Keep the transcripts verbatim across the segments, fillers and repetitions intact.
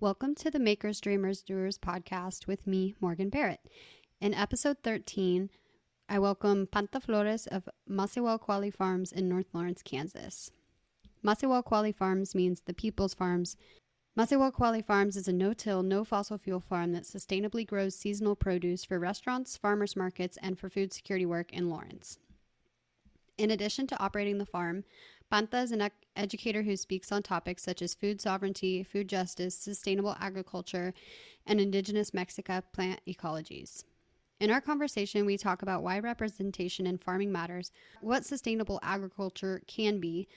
Welcome to the Makers, Dreamers, Doers podcast with me, Morgan Barrett. In episode thirteen, I welcome Panta Flores of Maseualkualli Farms in North Lawrence, Kansas. Maseualkualli Farms means the people's farms. Maseualkualli Farms is a no-till, no-fossil fuel farm that sustainably grows seasonal produce for restaurants, farmers markets, and for food security work in Lawrence. In addition to operating the farm, Panta is an educator who speaks on topics such as food sovereignty, food justice, sustainable agriculture, and indigenous Mexica plant ecologies. In our conversation, we talk about why representation in farming matters, what sustainable agriculture can be,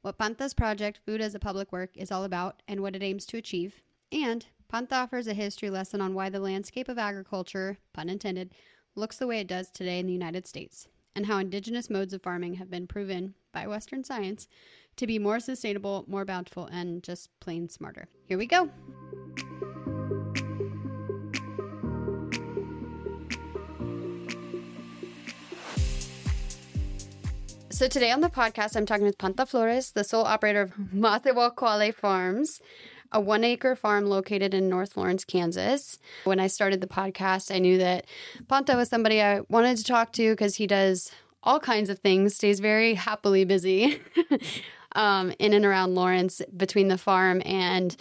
what Panta's project, Food as a Public Work, is all about and what it aims to achieve, and Panta offers a history lesson on why the landscape of agriculture, pun intended, looks the way it does today in the United States, and how indigenous modes of farming have been proven by Western science to be more sustainable, more bountiful, and just plain smarter. Here we go. So today on the podcast, I'm talking with Panta Flores, the sole operator of Maseualkualli Farms, a one-acre farm located in North Lawrence, Kansas. When I started the podcast, I knew that Panta was somebody I wanted to talk to because he does all kinds of things, stays very happily busy um, in and around Lawrence between the farm and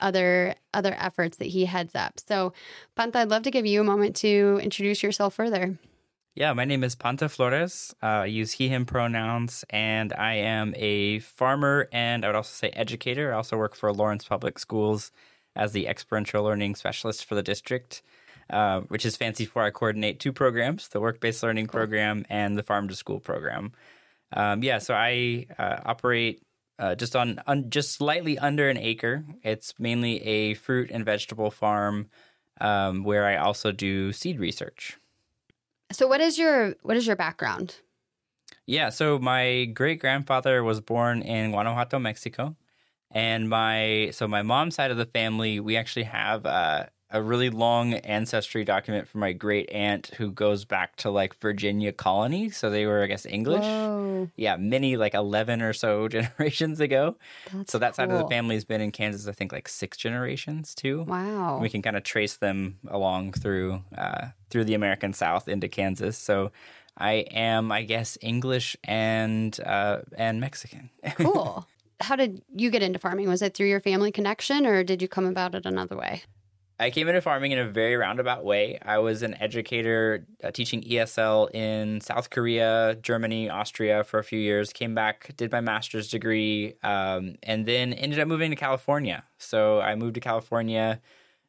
other other efforts that he heads up. So, Panta, I'd love to give you a moment to introduce yourself further. Yeah, my name is Panta Flores. Uh, I use he, him pronouns, and I am a farmer and I would also say educator. I also work for Lawrence Public Schools as the experiential learning specialist for the district, uh, which is fancy for I coordinate two programs, the work-based learning cool. program and the farm-to-school program. Um, yeah, so I uh, operate uh, just on un- just slightly under an acre. It's mainly a fruit and vegetable farm um, where I also do seed research. So what is your what is your background? Yeah, so my great-grandfather was born in Guanajuato, Mexico. And my so my mom's side of the family, we actually have uh, a really long ancestry document for my great-aunt who goes back to, like, Virginia colony. So they were, I guess, English. Whoa. Yeah, many, like, eleven or so generations ago. That's so that cool. side of the family has been in Kansas, I think, like, six generations, too. Wow. And we can kind of trace them along through uh, through the American South into Kansas. So I am, I guess, English and uh, and Mexican. Cool. How did you get into farming? Was it through your family connection, or did you come about it another way? I came into farming in a very roundabout way. I was an educator uh, teaching E S L in South Korea, Germany, Austria for a few years, came back, did my master's degree, um, and then ended up moving to California. So I moved to California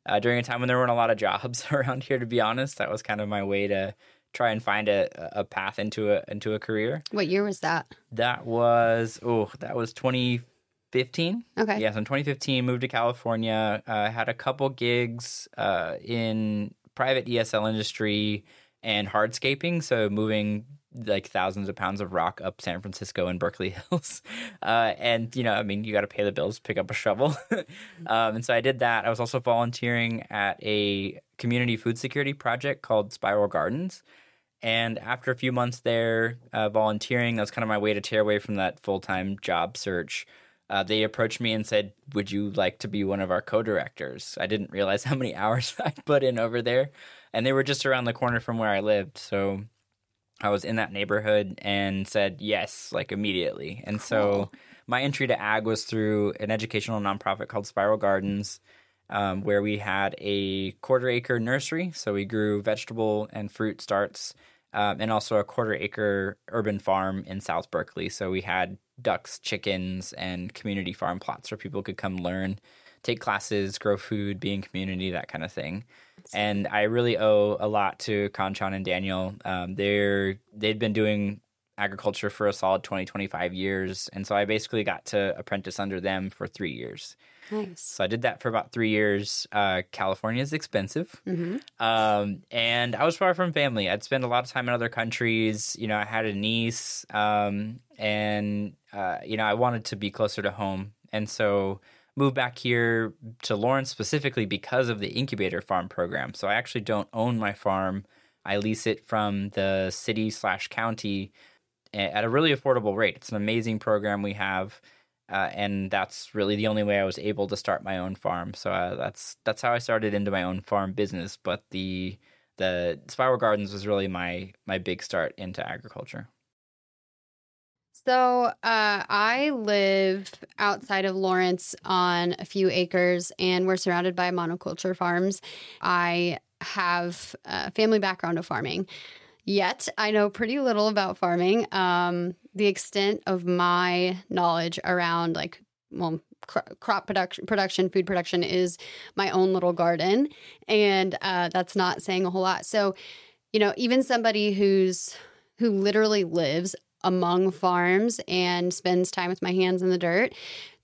uh, during a time when there weren't a lot of jobs around here, to be honest. That was kind of my way to try and find a, a path into a into a career. What year was that? That was, oh, that was twenty fifteen. Fifteen. Okay. Yeah, so in twenty fifteen, moved to California, uh, had a couple gigs uh, in private E S L industry and hardscaping, so moving like thousands of pounds of rock up San Francisco and Berkeley Hills. Uh, and, you know, I mean, you got to pay the bills, pick up a shovel. um, and so I did that. I was also volunteering at a community food security project called Spiral Gardens. And after a few months there uh, volunteering, that was kind of my way to tear away from that full-time job search. Uh, they approached me and said, would you like to be one of our co-directors? I didn't realize how many hours I put in over there. And they were just around the corner from where I lived. So I was in that neighborhood and said yes, like immediately. And cool. so my entry to ag was through an educational nonprofit called Spiral Gardens, um, where we had a quarter acre nursery. So we grew vegetable and fruit starts um, and also a quarter acre urban farm in South Berkeley. So we had ducks, chickens, and community farm plots where people could come learn, take classes, grow food, be in community, that kind of thing. And I really owe a lot to Conchon and Daniel. Um, they're, they'd been doing agriculture for a solid twenty, twenty-five years. And so I basically got to apprentice under them for three years. Nice. So I did that for about three years. Uh, California is expensive. Mm-hmm. Um, and I was far from family. I'd spent a lot of time in other countries. You know, I had a niece um, and, uh, you know, I wanted to be closer to home. And so moved back here to Lawrence specifically because of the incubator farm program. So I actually don't own my farm. I lease it from the city slash county at a really affordable rate. It's an amazing program we have. Uh, and that's really the only way I was able to start my own farm. So uh, that's that's how I started into my own farm business. But the the Spiral Gardens was really my my big start into agriculture. So uh, I live outside of Lawrence on a few acres, and we're surrounded by monoculture farms. I have a family background of farming. Yet, I know pretty little about farming. Um, the extent of my knowledge around, like, well, cr- crop production, production, food production is my own little garden. And uh, that's not saying a whole lot. So, you know, even somebody who's who literally lives among farms and spends time with my hands in the dirt,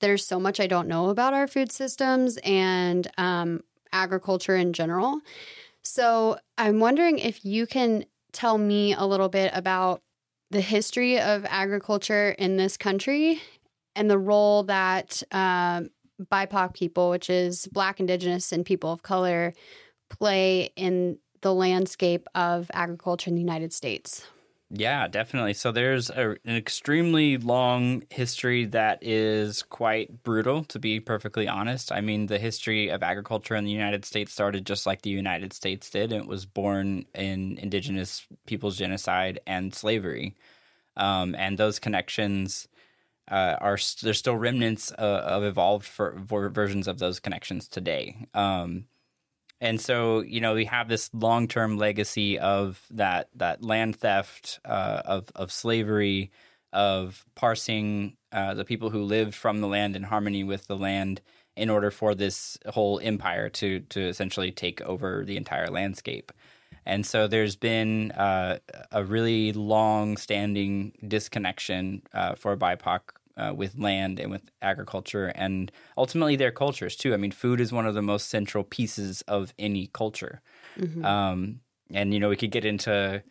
there's so much I don't know about our food systems and um, agriculture in general. So I'm wondering if you can tell me a little bit about the history of agriculture in this country and the role that uh, B I P O C people, which is Black, Indigenous, and people of color, play in the landscape of agriculture in the United States. Yeah, definitely. So there's a, an extremely long history that is quite brutal, to be perfectly honest. I mean, the history of agriculture in the United States started just like the United States did. It was born in indigenous people's genocide and slavery. Um, and those connections uh, are – there's still remnants uh, of evolved for, for versions of those connections today. Um And so, you know, we have this long-term legacy of that that land theft, uh, of of slavery, of parsing uh, the people who lived from the land in harmony with the land in order for this whole empire to to essentially take over the entire landscape. And so there's been uh, a really long-standing disconnection uh, for B I P O C Uh, with land and with agriculture and ultimately their cultures too. I mean, food is one of the most central pieces of any culture. Mm-hmm. Um, and, you know, we could get into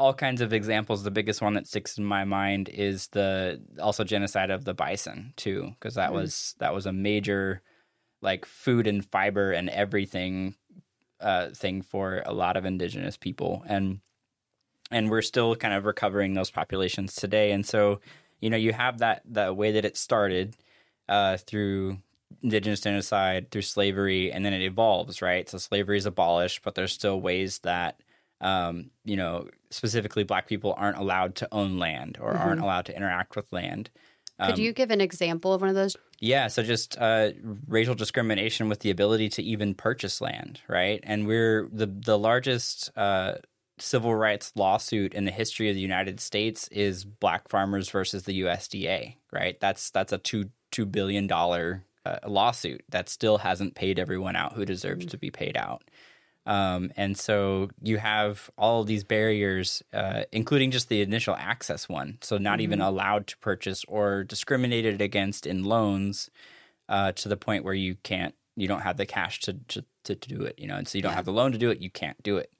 all kinds of examples. The biggest one that sticks in my mind is the also genocide of the bison too, because that mm-hmm. was that was a major, like, food and fiber and everything uh, thing for a lot of indigenous people. And, and we're still kind of recovering those populations today. And so you know, you have that the way that it started uh, through indigenous genocide, through slavery, and then it evolves, right? So slavery is abolished, but there's still ways that, um, you know, specifically Black people aren't allowed to own land or mm-hmm. aren't allowed to interact with land. Um, Could you give an example of one of those? Yeah, so just uh, racial discrimination with the ability to even purchase land, right? And we're the, the largest uh, – civil rights lawsuit in the history of the United States is Black farmers versus the U S D A, right? That's that's a two two billion dollar uh, lawsuit that still hasn't paid everyone out who deserves mm-hmm. to be paid out. Um, and so you have all of these barriers, uh, including just the initial access one. So not mm-hmm. even allowed to purchase or discriminated against in loans uh, to the point where you can't, you don't have the cash to to, to, to do it, you know, and so you don't yeah. have the loan to do it. You can't do it.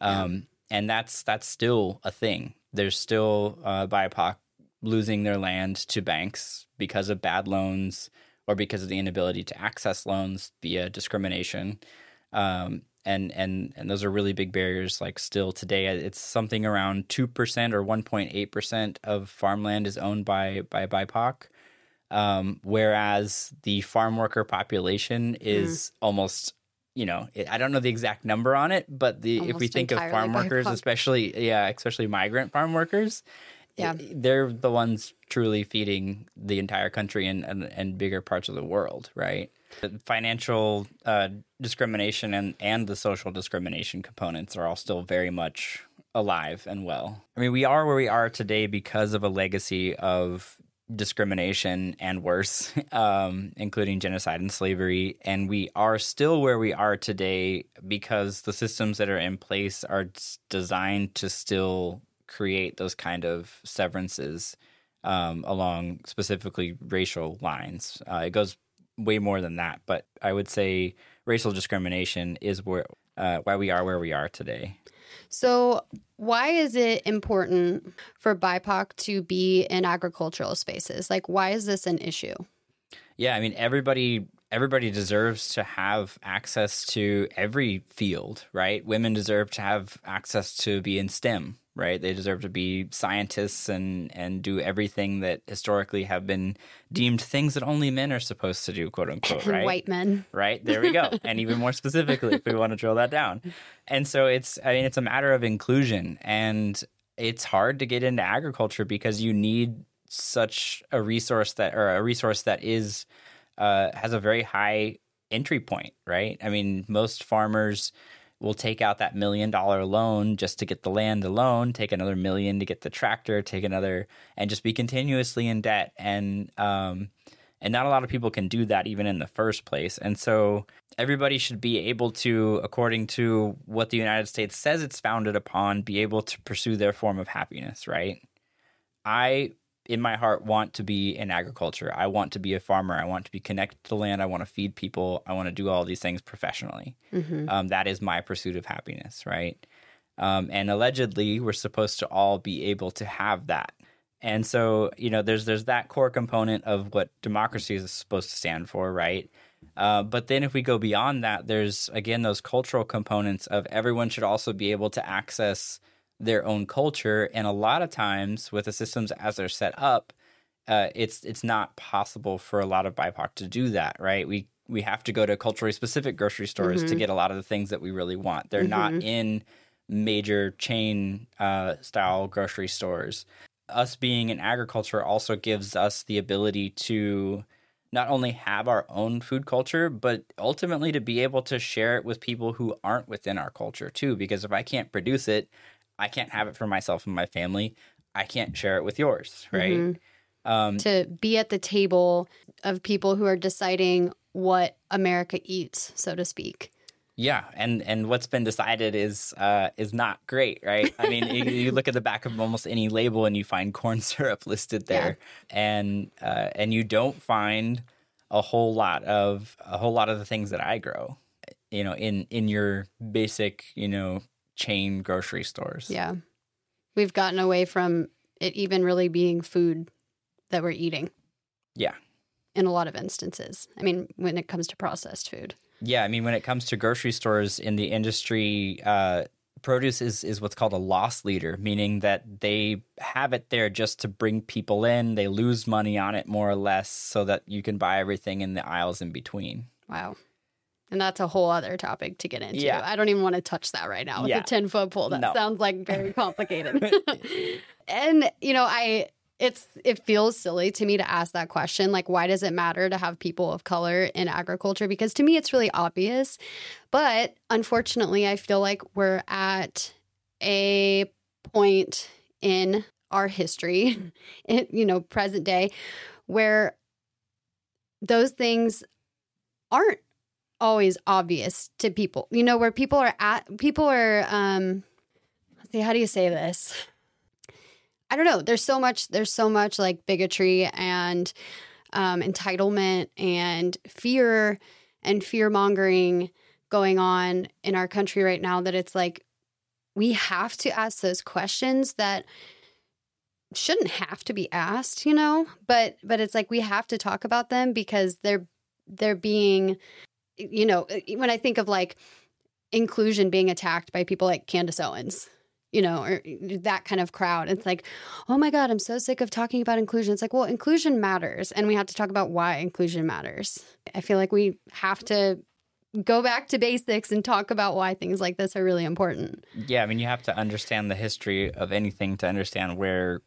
Um, yeah. And that's that's still a thing. There's still uh, B I P O C losing their land to banks because of bad loans or because of the inability to access loans via discrimination. Um, and and and those are really big barriers. Like still today, it's something around two percent or one point eight percent of farmland is owned by by B I P O C, um, whereas the farm worker population is mm. almost. You know, I don't know the exact number on it, but the Almost if we think of farm workers, especially, yeah, especially migrant farm workers, yeah, they're the ones truly feeding the entire country and, and, and bigger parts of the world, right? The financial uh, discrimination and, and the social discrimination components are all still very much alive and well. I mean, we are where we are today because of a legacy of discrimination and worse, um, including genocide and slavery. And we are still where we are today because the systems that are in place are designed to still create those kind of severances um, along specifically racial lines. Uh, it goes way more than that, but I would say racial discrimination is where, uh, why we are where we are today. So why is it important for B I P O C to be in agricultural spaces? Like, why is this an issue? Yeah, I mean, everybody everybody deserves to have access to every field, right? Women deserve to have access to be in STEM, right? They deserve to be scientists and, and do everything that historically have been deemed things that only men are supposed to do, quote unquote, right? White men. Right? There we go. And even more specifically, if we want to drill that down. And so it's, I mean, it's a matter of inclusion. And it's hard to get into agriculture because you need such a resource that, or a resource that is, uh, has a very high entry point, right? I mean, most farmers will take out that million dollar loan just to get the land alone, take another million to get the tractor, take another, and just be continuously in debt. And, um, and not a lot of people can do that even in the first place. And so everybody should be able to, according to what the United States says it's founded upon, be able to pursue their form of happiness, right? I, in my heart, want to be in agriculture. I want to be a farmer. I want to be connected to the land. I want to feed people. I want to do all these things professionally. Mm-hmm. Um, that is my pursuit of happiness, right? Um, and allegedly, we're supposed to all be able to have that. And so, you know, there's there's that core component of what democracy is supposed to stand for, right? Uh, but then if we go beyond that, there's, again, those cultural components of everyone should also be able to access their own culture. And a lot of times with the systems as they're set up, uh, it's it's not possible for a lot of B I P O C to do that, right? We we have to go to culturally specific grocery stores mm-hmm. to get a lot of the things that we really want. They're mm-hmm. not in major chain uh, style grocery stores. Us being in agriculture also gives us the ability to not only have our own food culture, but ultimately to be able to share it with people who aren't within our culture too. Because if I can't produce it, I can't have it for myself and my family. I can't share it with yours, right? Mm-hmm. Um, to be at the table of people who are deciding what America eats, so to speak. Yeah, and, and what's been decided is uh, is not great, right? I mean, you, you look at the back of almost any label and you find corn syrup listed there, yeah. and uh, and you don't find a whole lot of a whole lot of the things that I grow, you know, in in your basic, you know, chain grocery stores. Yeah. We've gotten away from it even really being food that we're eating. Yeah. In a lot of instances. I mean, when it comes to processed food. Yeah. I mean, when it comes to grocery stores in the industry, uh, produce is, is what's called a loss leader, meaning that they have it there just to bring people in. They lose money on it more or less so that you can buy everything in the aisles in between. Wow. And that's a whole other topic to get into. Yeah. I don't even want to touch that right now with yeah. a ten-foot pole. That no. sounds like very complicated. And, you know, I it's it feels silly to me to ask that question. Like, why does it matter to have people of color in agriculture? Because to me, it's really obvious. But unfortunately, I feel like we're at a point in our history, in, you know, present day, where those things aren't always obvious to people, you know, where people are at, people are, um, let's see, how do you say this? I don't know. There's so much, there's so much like bigotry and, um, entitlement and fear and fear mongering going on in our country right now that it's like, we have to ask those questions that shouldn't have to be asked, you know, but, but it's like, we have to talk about them because they're, they're being, you know, when I think of like inclusion being attacked by people like Candace Owens, you know, or that kind of crowd, it's like, oh my God, I'm so sick of talking about inclusion. It's like, well, inclusion matters. And we have to talk about why inclusion matters. I feel like we have to go back to basics and talk about why things like this are really important. Yeah. I mean, you have to understand the history of anything to understand where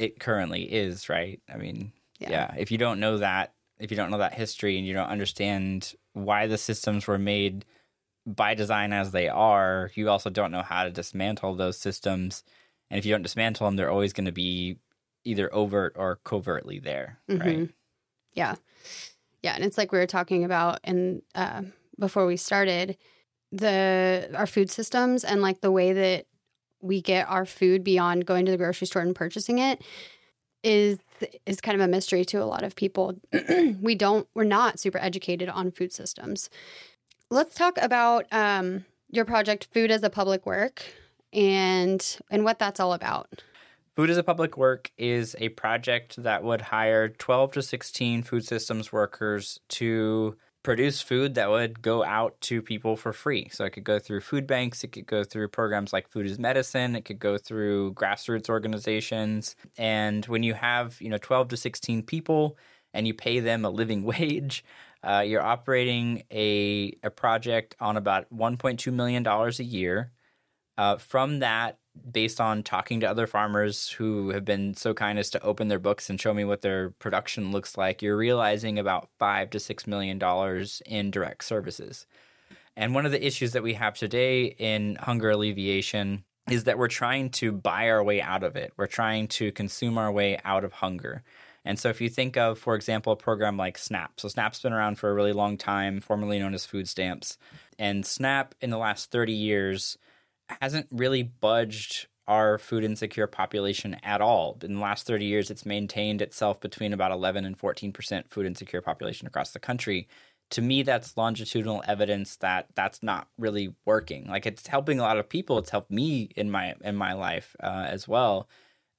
it currently is, right? I mean, yeah. yeah. If you don't know that, if you don't know that history and you don't understand why the systems were made by design as they are, you also don't know how to dismantle those systems. And if you don't dismantle them, they're always going to be either overt or covertly there, mm-hmm. right? Yeah. Yeah, and it's like we were talking about in, uh, before we started, the our food systems and like the way that we get our food beyond going to the grocery store and purchasing it is is kind of a mystery to a lot of people. We don't, we're not super educated on food systems. Let's talk about um, your project, Food as a Public Work, and and what that's all about. Food as a Public Work is a project that would hire twelve to sixteen food systems workers to produce food that would go out to people for free. So it could go through food banks. It could go through programs like Food as Medicine. It could go through grassroots organizations. And when you have, you know, twelve to sixteen people and you pay them a living wage, uh, you're operating a, a project on about one point two million dollars a year. Uh, from that, based on talking to other farmers who have been so kind as to open their books and show me what their production looks like, you're realizing about five to six million dollars in direct services. And one of the issues that we have today in hunger alleviation is that we're trying to buy our way out of it. We're trying to consume our way out of hunger. And so if you think of, for example, a program like SNAP. So SNAP's been around for a really long time, formerly known as food stamps. And SNAP in the last thirty years hasn't really budged our food insecure population at all. In the last thirty years, it's maintained itself between about eleven and fourteen percent food insecure population across the country. To me, that's longitudinal evidence that that's not really working. Like, it's helping a lot of people. It's helped me in my in my life uh, as well.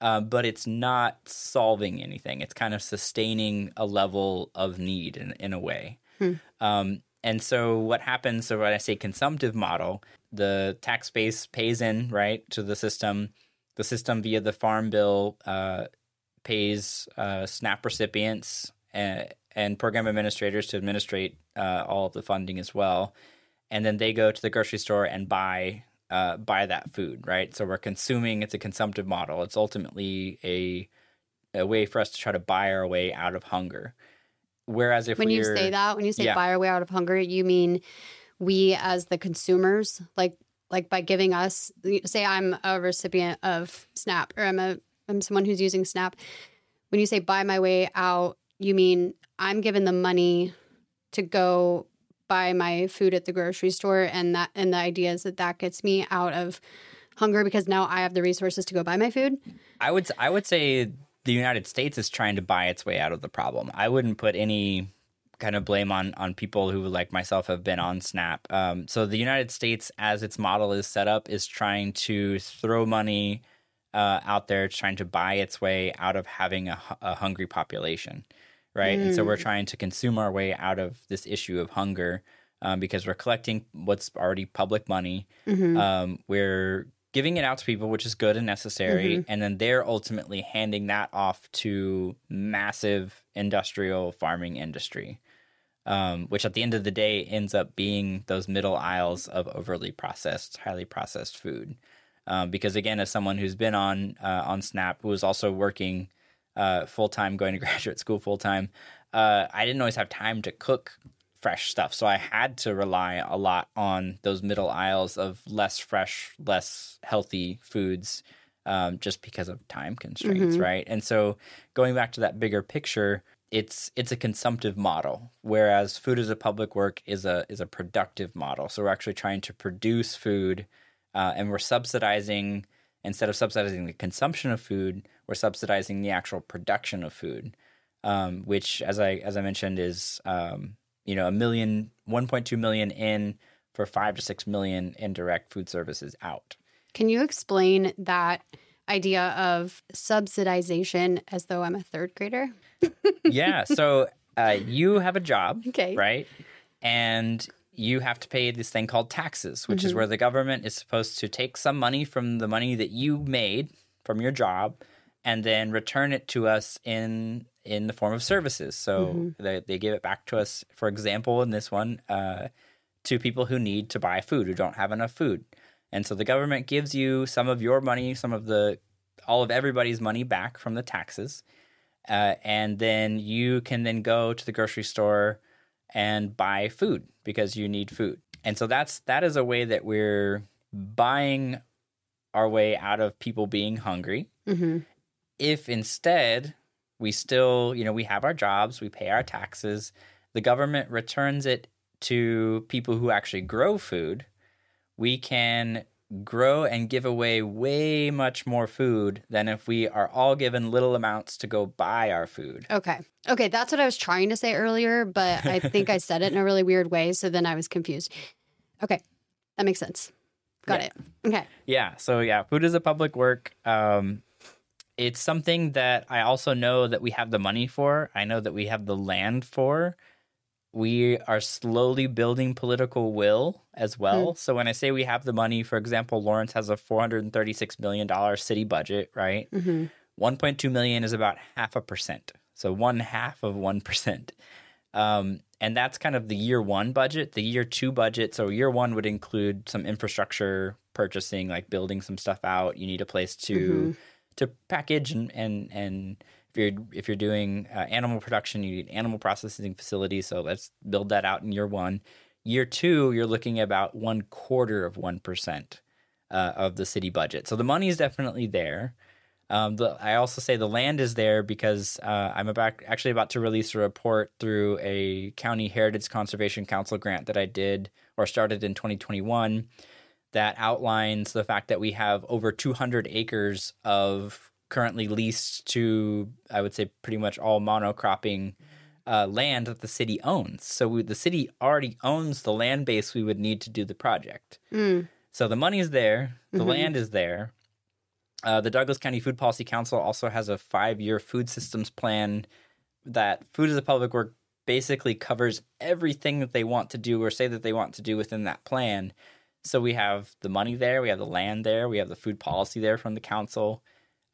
Uh, but it's not solving anything. It's kind of sustaining a level of need in, in a way. Hmm. Um, and so what happens, so when I say consumptive model, the tax base pays in, right, to the system. The system via the Farm Bill uh, pays uh, SNAP recipients and, and program administrators to administrate uh, all of the funding as well. And then they go to the grocery store and buy uh, buy that food, right? So we're consuming. It's a consumptive model. It's ultimately a, a way for us to try to buy our way out of hunger. Whereas if when you say that, when you say yeah. buy our way out of hunger, you mean we as the consumers, like like by giving us, say I'm a recipient of SNAP or I'm a I'm someone who's using SNAP. When you say buy my way out, you mean I'm given the money to go buy my food at the grocery store, and that and the idea is that that gets me out of hunger because now I have the resources to go buy my food. I would I would say. The United States is trying to buy its way out of the problem. I wouldn't put any kind of blame on on people who, like myself, have been on SNAP. Um, so the United States, as its model is set up, is trying to throw money uh, out there, trying to buy its way out of having a, a hungry population, right? Mm. And so we're trying to consume our way out of this issue of hunger um, because we're collecting what's already public money. Mm-hmm. Um, we're giving it out to people, which is good and necessary, mm-hmm. and then they're ultimately handing that off to massive industrial farming industry, um, which at the end of the day ends up being those middle aisles of overly processed, highly processed food. Um, because again, as someone who's been on uh, on SNAP, who was also working uh, full-time, going to graduate school full-time, uh, I didn't always have time to cook fresh stuff. So I had to rely a lot on those middle aisles of less fresh, less healthy foods um, just because of time constraints, mm-hmm. right? And so going back to that bigger picture, it's it's a consumptive model, whereas food as a public work is a is a productive model. So we're actually trying to produce food uh, and we're subsidizing, instead of subsidizing the consumption of food, we're subsidizing the actual production of food, um, which, as I, as I mentioned, is... Um, you know, a million, one point two million in for five to six million in direct food services out. Can you explain that idea of subsidization as though I'm a third grader? Yeah. So uh, you have a job, okay. right? And you have to pay this thing called taxes, which mm-hmm. is where the government is supposed to take some money from the money that you made from your job and then return it to us in in the form of services. So mm-hmm. they, they give it back to us, for example, in this one, uh, to people who need to buy food, who don't have enough food. And so the government gives you some of your money, some of the, all of everybody's money back from the taxes. Uh, and then you can then go to the grocery store and buy food because you need food. And so that's, that is a way that we're buying our way out of people being hungry. Mm-hmm. If instead... we still, you know, we have our jobs, we pay our taxes. The government returns it to people who actually grow food. We can grow and give away way much more food than if we are all given little amounts to go buy our food. Okay. Okay, that's what I was trying to say earlier, but I think I said it in a really weird way, so then I was confused. Okay, that makes sense. Got yeah. it. Okay. Yeah, so yeah, food is a public work. Um It's something that I also know that we have the money for. I know that we have the land for. we are slowly building political will as well. Mm. So when I say we have the money, for example, Lawrence has a four hundred thirty-six million dollars city budget, right? Mm-hmm. one point two million is about half a percent. So one half of one percent. Um, and that's kind of the year one budget, the year two budget. So year one would include some infrastructure purchasing, like building some stuff out. You need a place to mm-hmm. to package and, and, and if you're if you're doing uh, animal production, you need animal processing facilities. So let's build that out in year one. Year two, you're looking about one quarter of one percent uh, of the city budget. So the money is definitely there. Um, the, I also say the land is there because uh, I'm about actually about to release a report through a County Heritage Conservation Council grant that I did or started in twenty twenty-one that outlines the fact that we have over two hundred acres of currently leased to, I would say, pretty much all monocropping uh, land that the city owns. So we, the city already owns the land base we would need to do the project. Mm. So the money is there. The mm-hmm. land is there. Uh, the Douglas County Food Policy Council also has a five-year food systems plan that Food as a Public Work basically covers everything that they want to do or say that they want to do within that plan. So we have the money there, we have the land there, we have the food policy there from the council,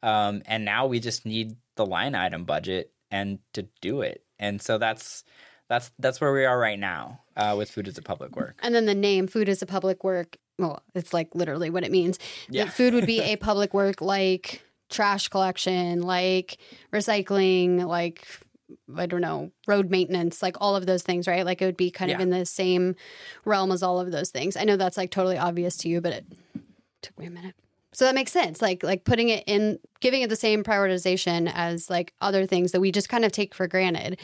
um, and now we just need the line item budget and to do it. And so that's that's that's where we are right now uh, with Food as a Public Work. And then the name Food as a Public Work. Well, it's like literally what it means. Yeah. That food would be a public work like trash collection, like recycling, like, I don't know, road maintenance, like all of those things, right? Like it would be kind yeah. of in the same realm as all of those things. I know that's like totally obvious to you, but it took me a minute. So that makes sense. Like, like putting it in, giving it the same prioritization as like other things that we just kind of take for granted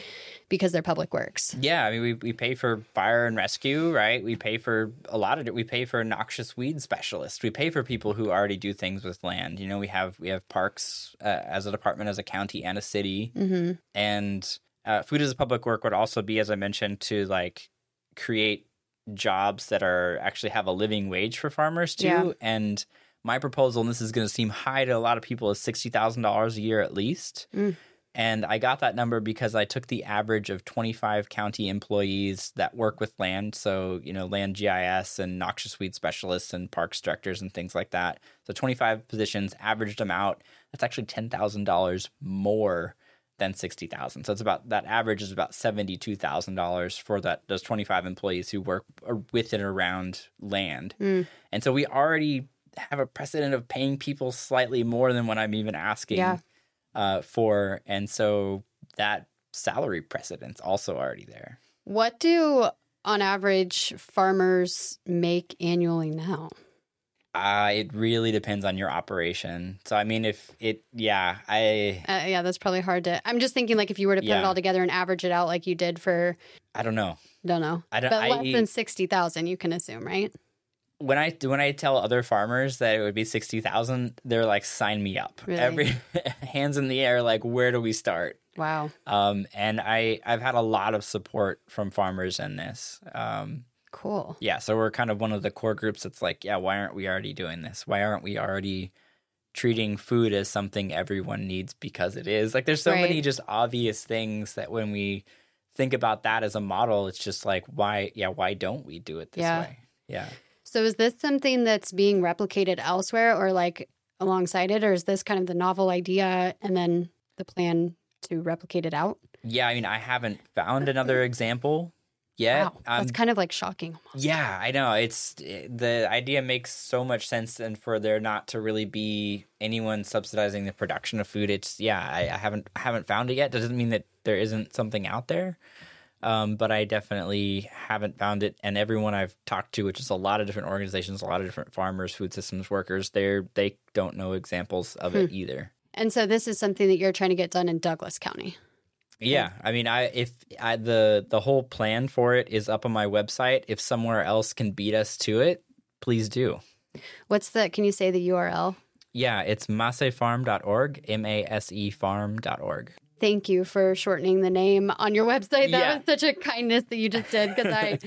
because they're public works. Yeah. I mean, we, we pay for fire and rescue, right? We pay for a lot of it. We pay for noxious weed specialists. We pay for people who already do things with land. You know, we have, we have parks uh, as a department, as a county and a city. Mm-hmm. And uh, food as a public work would also be, as I mentioned, to like create jobs that are actually have a living wage for farmers too. Yeah. And my proposal, and this is going to seem high to a lot of people, is sixty thousand dollars a year at least. Mm. And I got that number because I took the average of twenty-five county employees that work with land. So, you know, land G I S and noxious weed specialists and parks directors and things like that. So twenty-five positions, averaged them out. That's actually ten thousand dollars more than sixty thousand dollars. So it's about, that average is about seventy-two thousand dollars for that those twenty-five employees who work with and around land. Mm. And so we already have a precedent of paying people slightly more than what I'm even asking yeah. uh, for. And so that salary precedent's also already there. What do, on average, farmers make annually now? Uh, it really depends on your operation. So, I mean, if it, yeah, I... Uh, yeah, that's probably hard to... I'm just thinking, like, if you were to put yeah. it all together and average it out like you did for... I don't know. Don't know. I don't, but I, less I, than sixty thousand, you can assume, right? When I when I tell other farmers that it would be sixty thousand, they're like, sign me up. Really? Every hands in the air, like, where do we start? Wow. Um, and I, I've had a lot of support from farmers in this. Um, cool. Yeah, so we're kind of one of the core groups that's like, yeah, why aren't we already doing this? Why aren't we already treating food as something everyone needs because it is? Like, there's so right. many just obvious things that when we think about that as a model, it's just like, why, yeah, why don't we do it this yeah. way? Yeah. So is this something that's being replicated elsewhere or like alongside it, or is this kind of the novel idea and then the plan to replicate it out? Yeah, I mean, I haven't found another example yet. Wow, um, that's kind of like shocking. Almost. Yeah, I know. It's the idea makes so much sense, and for there not to really be anyone subsidizing the production of food, it's yeah, I, I haven't I haven't found it yet. Doesn't mean that there isn't something out there. Um, but I definitely haven't found it. And everyone I've talked to, which is a lot of different organizations, a lot of different farmers, food systems workers, they they don't know examples of hmm. it either. And so this is something that you're trying to get done in Douglas County. Yeah. I mean, I if I, the the whole plan for it is up on my website. If somewhere else can beat us to it, please do. What's the, can you say the U R L? Yeah, it's masefarm dot org, M A S E farm dot org. Thank you for shortening the name on your website. That yeah. was such a kindness that you just did because I,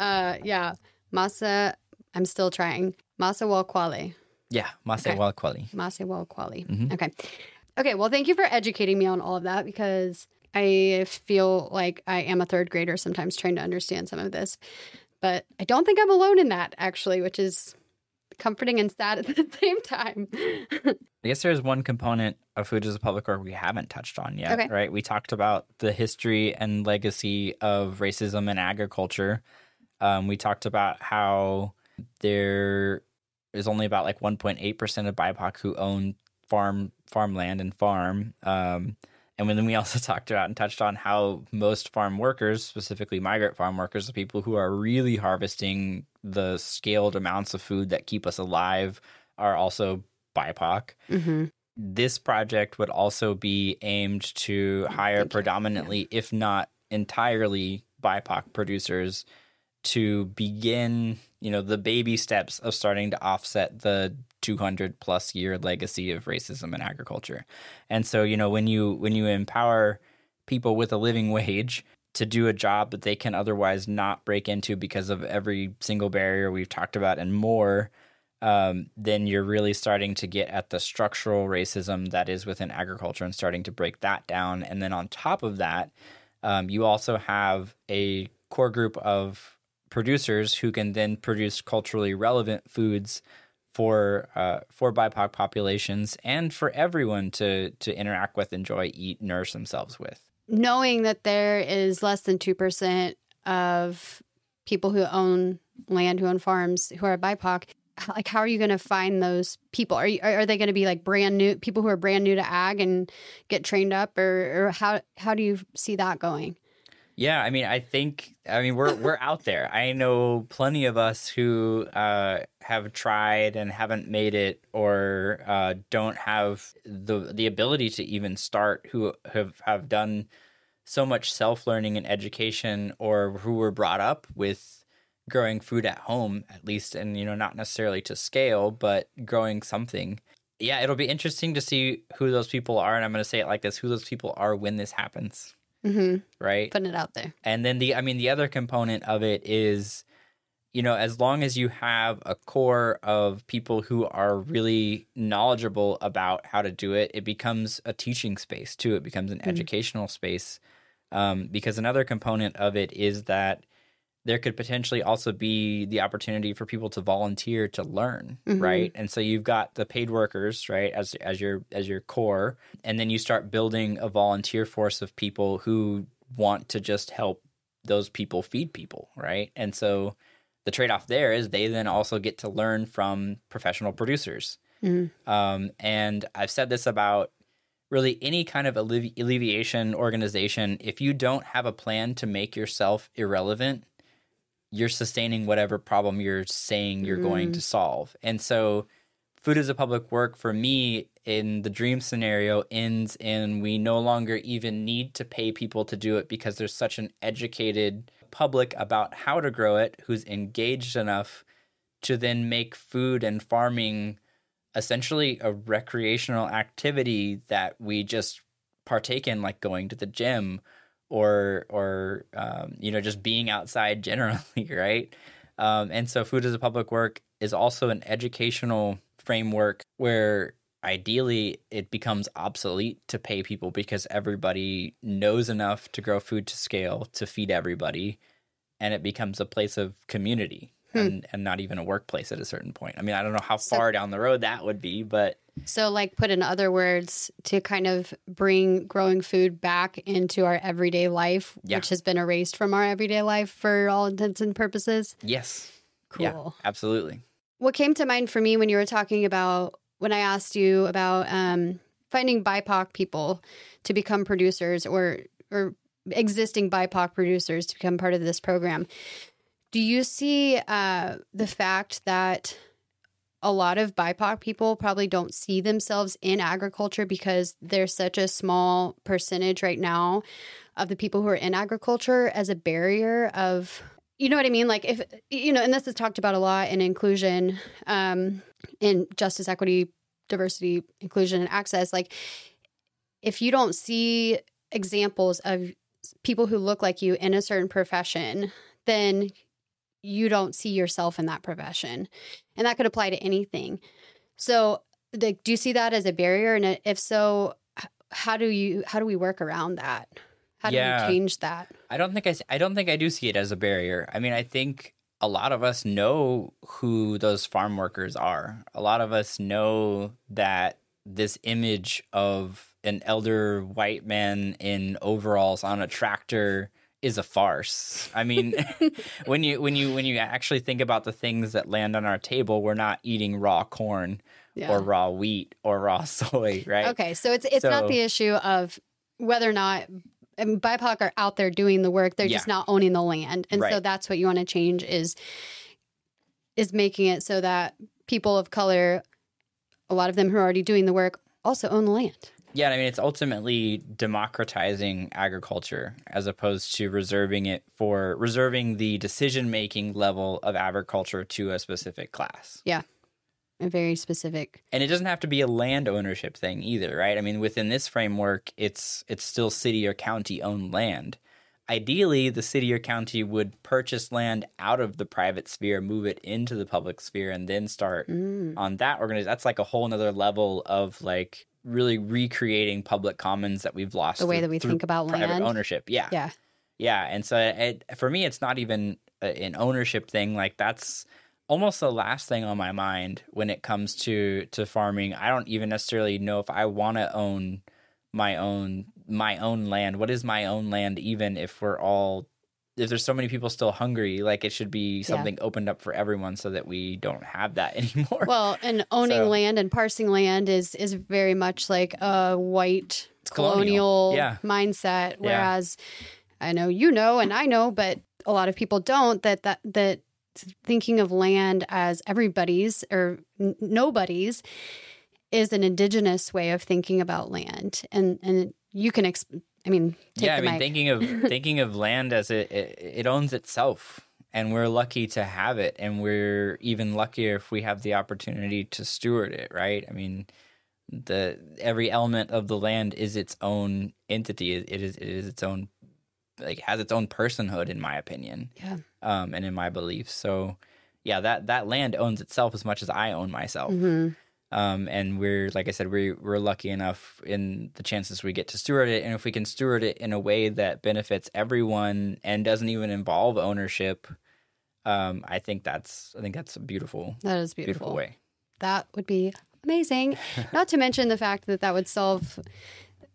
uh, yeah, Masa, I'm still trying. Maseualkualli. Yeah, Maseualkualli. Okay. Maseualkualli. Mm-hmm. Okay. Okay, well, thank you for educating me on all of that because I feel like I am a third grader sometimes trying to understand some of this. But I don't think I'm alone in that, actually, which is comforting and sad at the same time. I guess there's one component of Food as a Public Work we haven't touched on yet, okay. right? We talked about the history and legacy of racism in agriculture. Um, we talked about how there is only about like one point eight percent of B I P O C who own farm farmland and farm. Um, and then we also talked about and touched on how most farm workers, specifically migrant farm workers, the people who are really harvesting the scaled amounts of food that keep us alive, are also B I P O C. Mm-hmm. This project would also be aimed to hire predominantly, yeah. if not entirely, B I P O C producers to begin, you know, the baby steps of starting to offset the two hundred plus year legacy of racism in agriculture. And so, you know, when you when you empower people with a living wage to do a job that they can otherwise not break into because of every single barrier we've talked about and more, um, then you're really starting to get at the structural racism that is within agriculture and starting to break that down. And then on top of that, um, you also have a core group of producers who can then produce culturally relevant foods for uh, for B I P O C populations and for everyone to to interact with, enjoy, eat, nourish themselves with. Knowing that there is less than two percent of people who own land, who own farms, who are B I P O C, like how are you going to find those people? Are you, are they going to be like brand new, people who are brand new to ag and get trained up, or, or how how do you see that going? Yeah, I mean, I think, I mean, we're we're out there. I know plenty of us who uh, have tried and haven't made it, or uh, don't have the the ability to even start, who have, have done so much self-learning and education, or who were brought up with growing food at home, at least, and, you know, not necessarily to scale, but growing something. Yeah, it'll be interesting to see who those people are, and I'm going to say it like this, who those people are when this happens. Mm-hmm. Right. Putting it out there. And then the I mean, the other component of it is, you know, as long as you have a core of people who are really knowledgeable about how to do it, it becomes a teaching space, too. It becomes an mm-hmm. educational space, um, because another component of it is that there could potentially also be the opportunity for people to volunteer to learn, mm-hmm. right? And so you've got the paid workers, right, as as your as your core, and then you start building a volunteer force of people who want to just help those people feed people, right? And so the trade-off there is they then also get to learn from professional producers. Mm-hmm. Um, and I've said this about really any kind of allevi- alleviation organization. If you don't have a plan to make yourself irrelevant, you're sustaining whatever problem you're saying you're mm. going to solve. And so Food as a Public Work, for me, in the dream scenario, ends in we no longer even need to pay people to do it because there's such an educated public about how to grow it who's engaged enough to then make food and farming essentially a recreational activity that we just partake in, like going to the gym, or, or um, you know, just being outside generally, right? Um, and so Food as a Public Work is also an educational framework where ideally it becomes obsolete to pay people because everybody knows enough to grow food to scale to feed everybody, and it becomes a place of community hmm. and, and not even a workplace at a certain point. I mean, I don't know how so, far down the road that would be, but... So, like, put in other words, to kind of bring growing food back into our everyday life, yeah. which has been erased from our everyday life for all intents and purposes? Yes. Cool. Yeah, absolutely. What came to mind for me when you were talking about, when I asked you about um, finding B I P O C people to become producers, or or existing B I P O C producers to become part of this program, do you see uh, the fact that a lot of B I P O C people probably don't see themselves in agriculture because there's such a small percentage right now of the people who are in agriculture as a barrier of, you know what I mean? Like if, you know, and this is talked about a lot in inclusion, um, in justice, equity, diversity, inclusion, and access. Like if you don't see examples of people who look like you in a certain profession, then you don't see yourself in that profession. And that could apply to anything. So the, do you see that as a barrier? And if so, how do you how do we work around that? How do yeah. we change that? I don't think I, I don't think I do see it as a barrier. I mean, I think a lot of us know who those farm workers are. A lot of us know that this image of an elder white man in overalls on a tractor is a farce. I mean, when you when you when you actually think about the things that land on our table, we're not eating raw corn yeah. or raw wheat or raw soy, right? Okay, so it's it's so, not the issue of whether or not I mean, B I P O C are out there doing the work; they're yeah. just not owning the land, and right. so that's what you want to change is is making it so that people of color, a lot of them who are already doing the work, also own the land. Yeah, I mean, it's ultimately democratizing agriculture as opposed to reserving it for reserving the decision-making level of agriculture to a specific class. Yeah, a very specific. And it doesn't have to be a land ownership thing either, right? I mean, within this framework, it's it's still city or county-owned land. Ideally, the city or county would purchase land out of the private sphere, move it into the public sphere, and then start mm. on that organization. That's like a whole nother level of like... really recreating public commons that we've lost. The way through, that we think about private land. Ownership. Yeah. Yeah. Yeah. And so it, for me, it's not even an ownership thing. Like that's almost the last thing on my mind when it comes to, to farming. I don't even necessarily know if I want to own my own, my own land. What is my own land? Even if we're all, if there's so many people still hungry, like it should be something yeah. opened up for everyone so that we don't have that anymore. Well, and owning so, land and parsing land is is very much like a white colonial, colonial yeah. mindset. Whereas yeah. I know you know and I know, but a lot of people don't, that that, that thinking of land as everybody's or n- nobody's is an indigenous way of thinking about land. And, and you can ex- I mean, take yeah. I mean, mic. thinking of thinking of land as it, it it owns itself, and we're lucky to have it, and we're even luckier if we have the opportunity to steward it, right? I mean, the every element of the land is its own entity. It, it is it is its own, like has its own personhood, in my opinion, yeah, um, and in my beliefs. So, yeah, that that land owns itself as much as I own myself. Mm-hmm. Um, and we're, like I said, we, we're lucky enough in the chances we get to steward it. And if we can steward it in a way that benefits everyone and doesn't even involve ownership, um, I think that's I think that's a beautiful, that is beautiful. beautiful way. That would be amazing. Not to mention the fact that that would solve,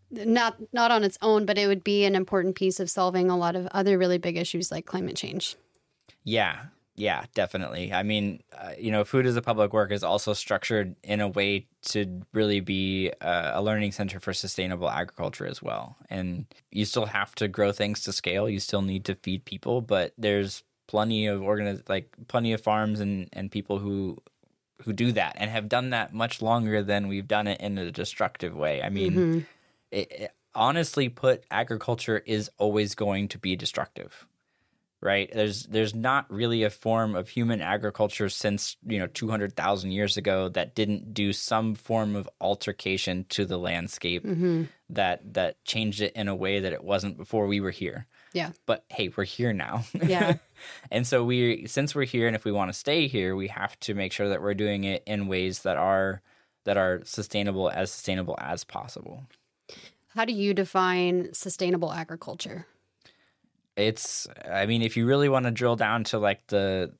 not not on its own, but it would be an important piece of solving a lot of other really big issues like climate change. Yeah. Yeah, definitely. I mean, uh, you know, Food as a Public Work is also structured in a way to really be uh, a learning center for sustainable agriculture as well. And you still have to grow things to scale. You still need to feed people, but there's plenty of organiz- like plenty of farms and, and people who who do that and have done that much longer than we've done it in a destructive way. I mean, mm-hmm. it, it, honestly put, agriculture is always going to be destructive. Right. There's there's not really a form of human agriculture since, you know, two hundred thousand years ago that didn't do some form of altercation to the landscape mm-hmm. that that changed it in a way that it wasn't before we were here. Yeah. But hey, we're here now. Yeah. And so we since we're here and if we want to stay here, we have to make sure that we're doing it in ways that are that are sustainable as sustainable as possible. How do you define sustainable agriculture? It's, I mean, if you really want to drill down to like the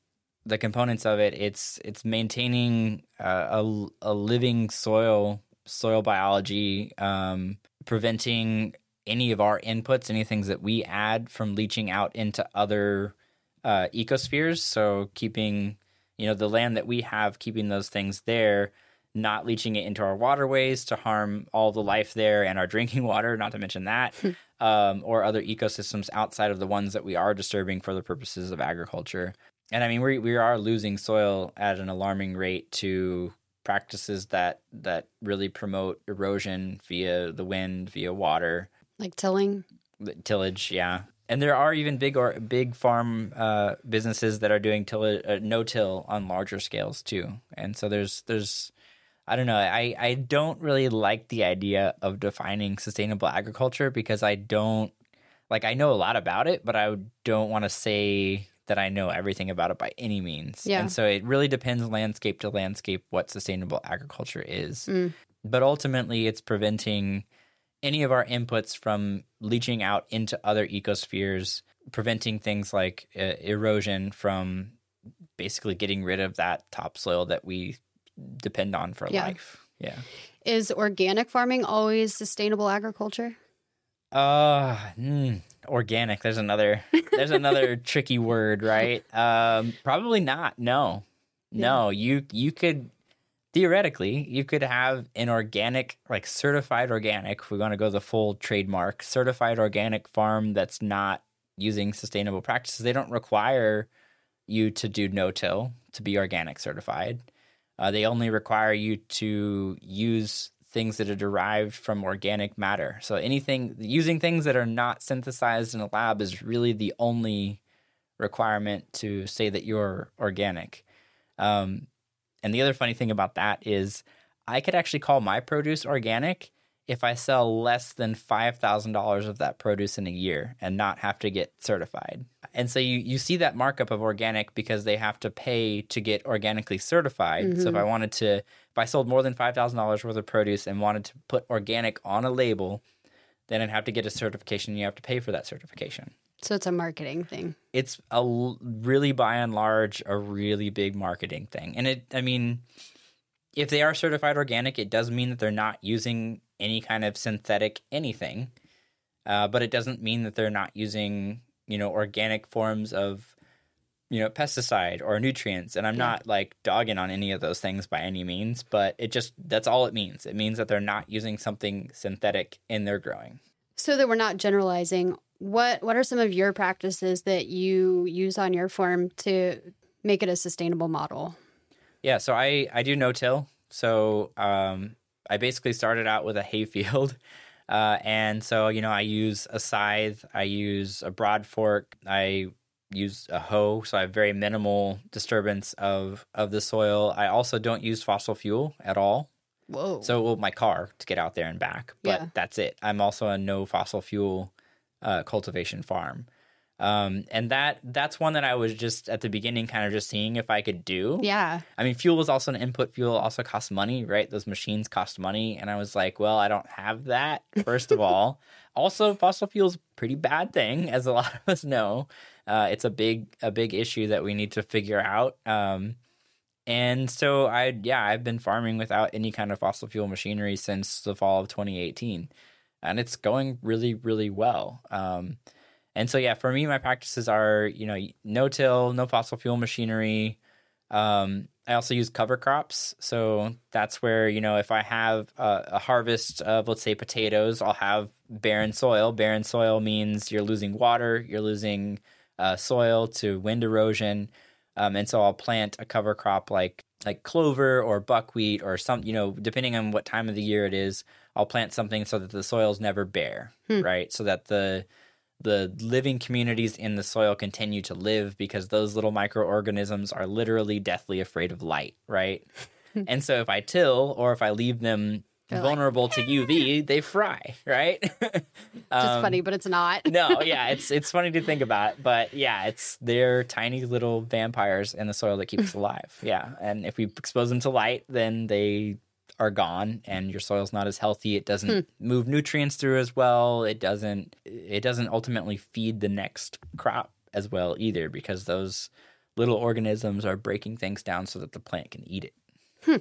the components of it, it's it's maintaining uh, a a living soil, soil biology, um, preventing any of our inputs, any things that we add from leaching out into other uh, ecospheres. So keeping, you know, the land that we have, keeping those things there, not leaching it into our waterways to harm all the life there and our drinking water, not to mention that, um, or other ecosystems outside of the ones that we are disturbing for the purposes of agriculture. And I mean, we we are losing soil at an alarming rate to practices that that really promote erosion via the wind, via water. Like tilling? Tillage, yeah. And there are even big or big farm uh, businesses that are doing till, uh, no-till on larger scales too. And so there's there's... I don't know. I, I don't really like the idea of defining sustainable agriculture because I don't – like I know a lot about it, but I don't want to say that I know everything about it by any means. Yeah. And so it really depends landscape to landscape what sustainable agriculture is. Mm. But ultimately it's preventing any of our inputs from leaching out into other ecospheres, preventing things like uh, erosion from basically getting rid of that topsoil that we depend on for yeah. life. Yeah. Is organic farming always sustainable agriculture? Uh, mm, organic. There's another, there's another tricky word, right? Um, probably not. No, no, yeah. you, you could, theoretically, you could have an organic, like certified organic, if we want to go the full trademark, certified organic farm that's not using sustainable practices. They don't require you to do no-till to be organic certified. Uh, they only require you to use things that are derived from organic matter. So anything using things that are not synthesized in a lab is really the only requirement to say that you're organic. Um, and the other funny thing about that is I could actually call my produce organic if I sell less than five thousand dollars of that produce in a year and not have to get certified. And so you, you see that markup of organic because they have to pay to get organically certified. Mm-hmm. So if I wanted to, if I sold more than five thousand dollars worth of produce and wanted to put organic on a label, then I'd have to get a certification and you have to pay for that certification. So it's a marketing thing. It's a really, by and large, a really big marketing thing. And it, I mean, if they are certified organic, it does mean that they're not using any kind of synthetic anything, uh, but it doesn't mean that they're not using, you know, organic forms of, you know, pesticide or nutrients. And I'm yeah. not like dogging on any of those things by any means, but it just, that's all it means. It means that they're not using something synthetic in their growing. So that we're not generalizing, what what are some of your practices that you use on your farm to make it a sustainable model? Yeah, so I, I do no-till. So, um, I basically started out with a hay field. Uh, and so, you know, I use a scythe. I use a broad fork. I use a hoe. So I have very minimal disturbance of, of the soil. I also don't use fossil fuel at all. Whoa. So, well, my car to get out there and back. But yeah. that's it. I'm also a no fossil fuel uh, cultivation farm. Um, and that that's one that I was just at the beginning kind of just seeing if I could do. Yeah. I mean, fuel was also an input. Fuel also costs money, right? Those machines cost money. And I was like, well, I don't have that, first of all. Also, fossil fuel is a pretty bad thing, as a lot of us know. Uh, it's a big a big issue that we need to figure out. Um, and so, I yeah, I've been farming without any kind of fossil fuel machinery since the fall of twenty eighteen. And it's going really, really well. Um And so, yeah, for me, my practices are, you know, no-till, no fossil fuel machinery. Um, I also use cover crops. So that's where, you know, if I have a, a harvest of, let's say, potatoes, I'll have barren soil. Barren soil means you're losing water, you're losing uh, soil to wind erosion. Um, and so I'll plant a cover crop like like clover or buckwheat or some, you know, depending on what time of the year it is, I'll plant something so that the soil's never bare, hmm. right? So that the... the living communities in the soil continue to live because those little microorganisms are literally deathly afraid of light, right? And so if I till or if I leave them They're vulnerable like, to U V, they fry, right? Just um, funny, but it's not. no, yeah, it's it's funny to think about. But yeah, it's they're tiny little vampires in the soil that keep us alive. Yeah, and if we expose them to light, then they are gone and your soil's not as healthy. It doesn't hmm. move nutrients through as well. It doesn't it doesn't ultimately feed the next crop as well either because those little organisms are breaking things down so that the plant can eat it. Hmm.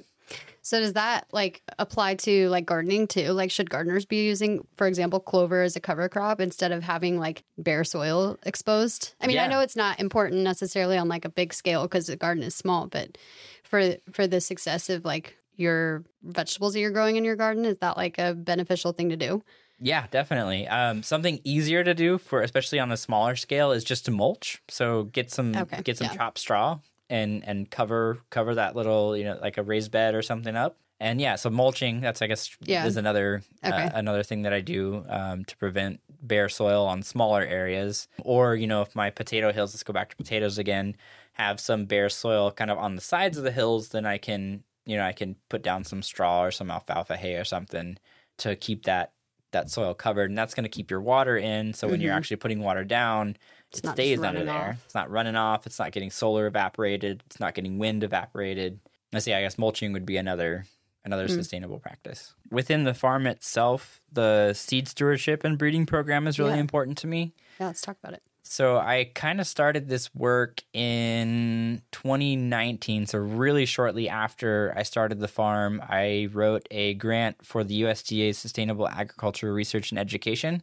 So does that like apply to like gardening too? Like should gardeners be using, for example, clover as a cover crop instead of having like bare soil exposed? I mean, yeah. I know it's not important necessarily on like a big scale because the garden is small, but for for the success of like your vegetables that you're growing in your garden? Is that like a beneficial thing to do? Yeah, definitely. Um, something easier to do for, especially on the smaller scale, is just to mulch. So get some okay. get some yeah. chopped straw and and cover cover that little, you know, like a raised bed or something up. And yeah, so mulching, that's, I guess, yeah. is another okay. uh, another thing that I do um, to prevent bare soil on smaller areas. Or, you know, if my potato hills, let's go back to potatoes again, have some bare soil kind of on the sides of the hills, then I can... You know, I can put down some straw or some alfalfa hay or something to keep that, that soil covered. And that's going to keep your water in. So when mm-hmm. you're actually putting water down, it's it stays under there. Off. It's not running off. It's not getting solar evaporated. It's not getting wind evaporated. I see, I guess mulching would be another another mm. sustainable practice. Within the farm itself, the seed stewardship and breeding program is really yeah. important to me. Yeah, let's talk about it. So I kind of started this work in twenty nineteen, so really shortly after I started the farm. I wrote a grant for the U S D A's Sustainable Agriculture Research and Education.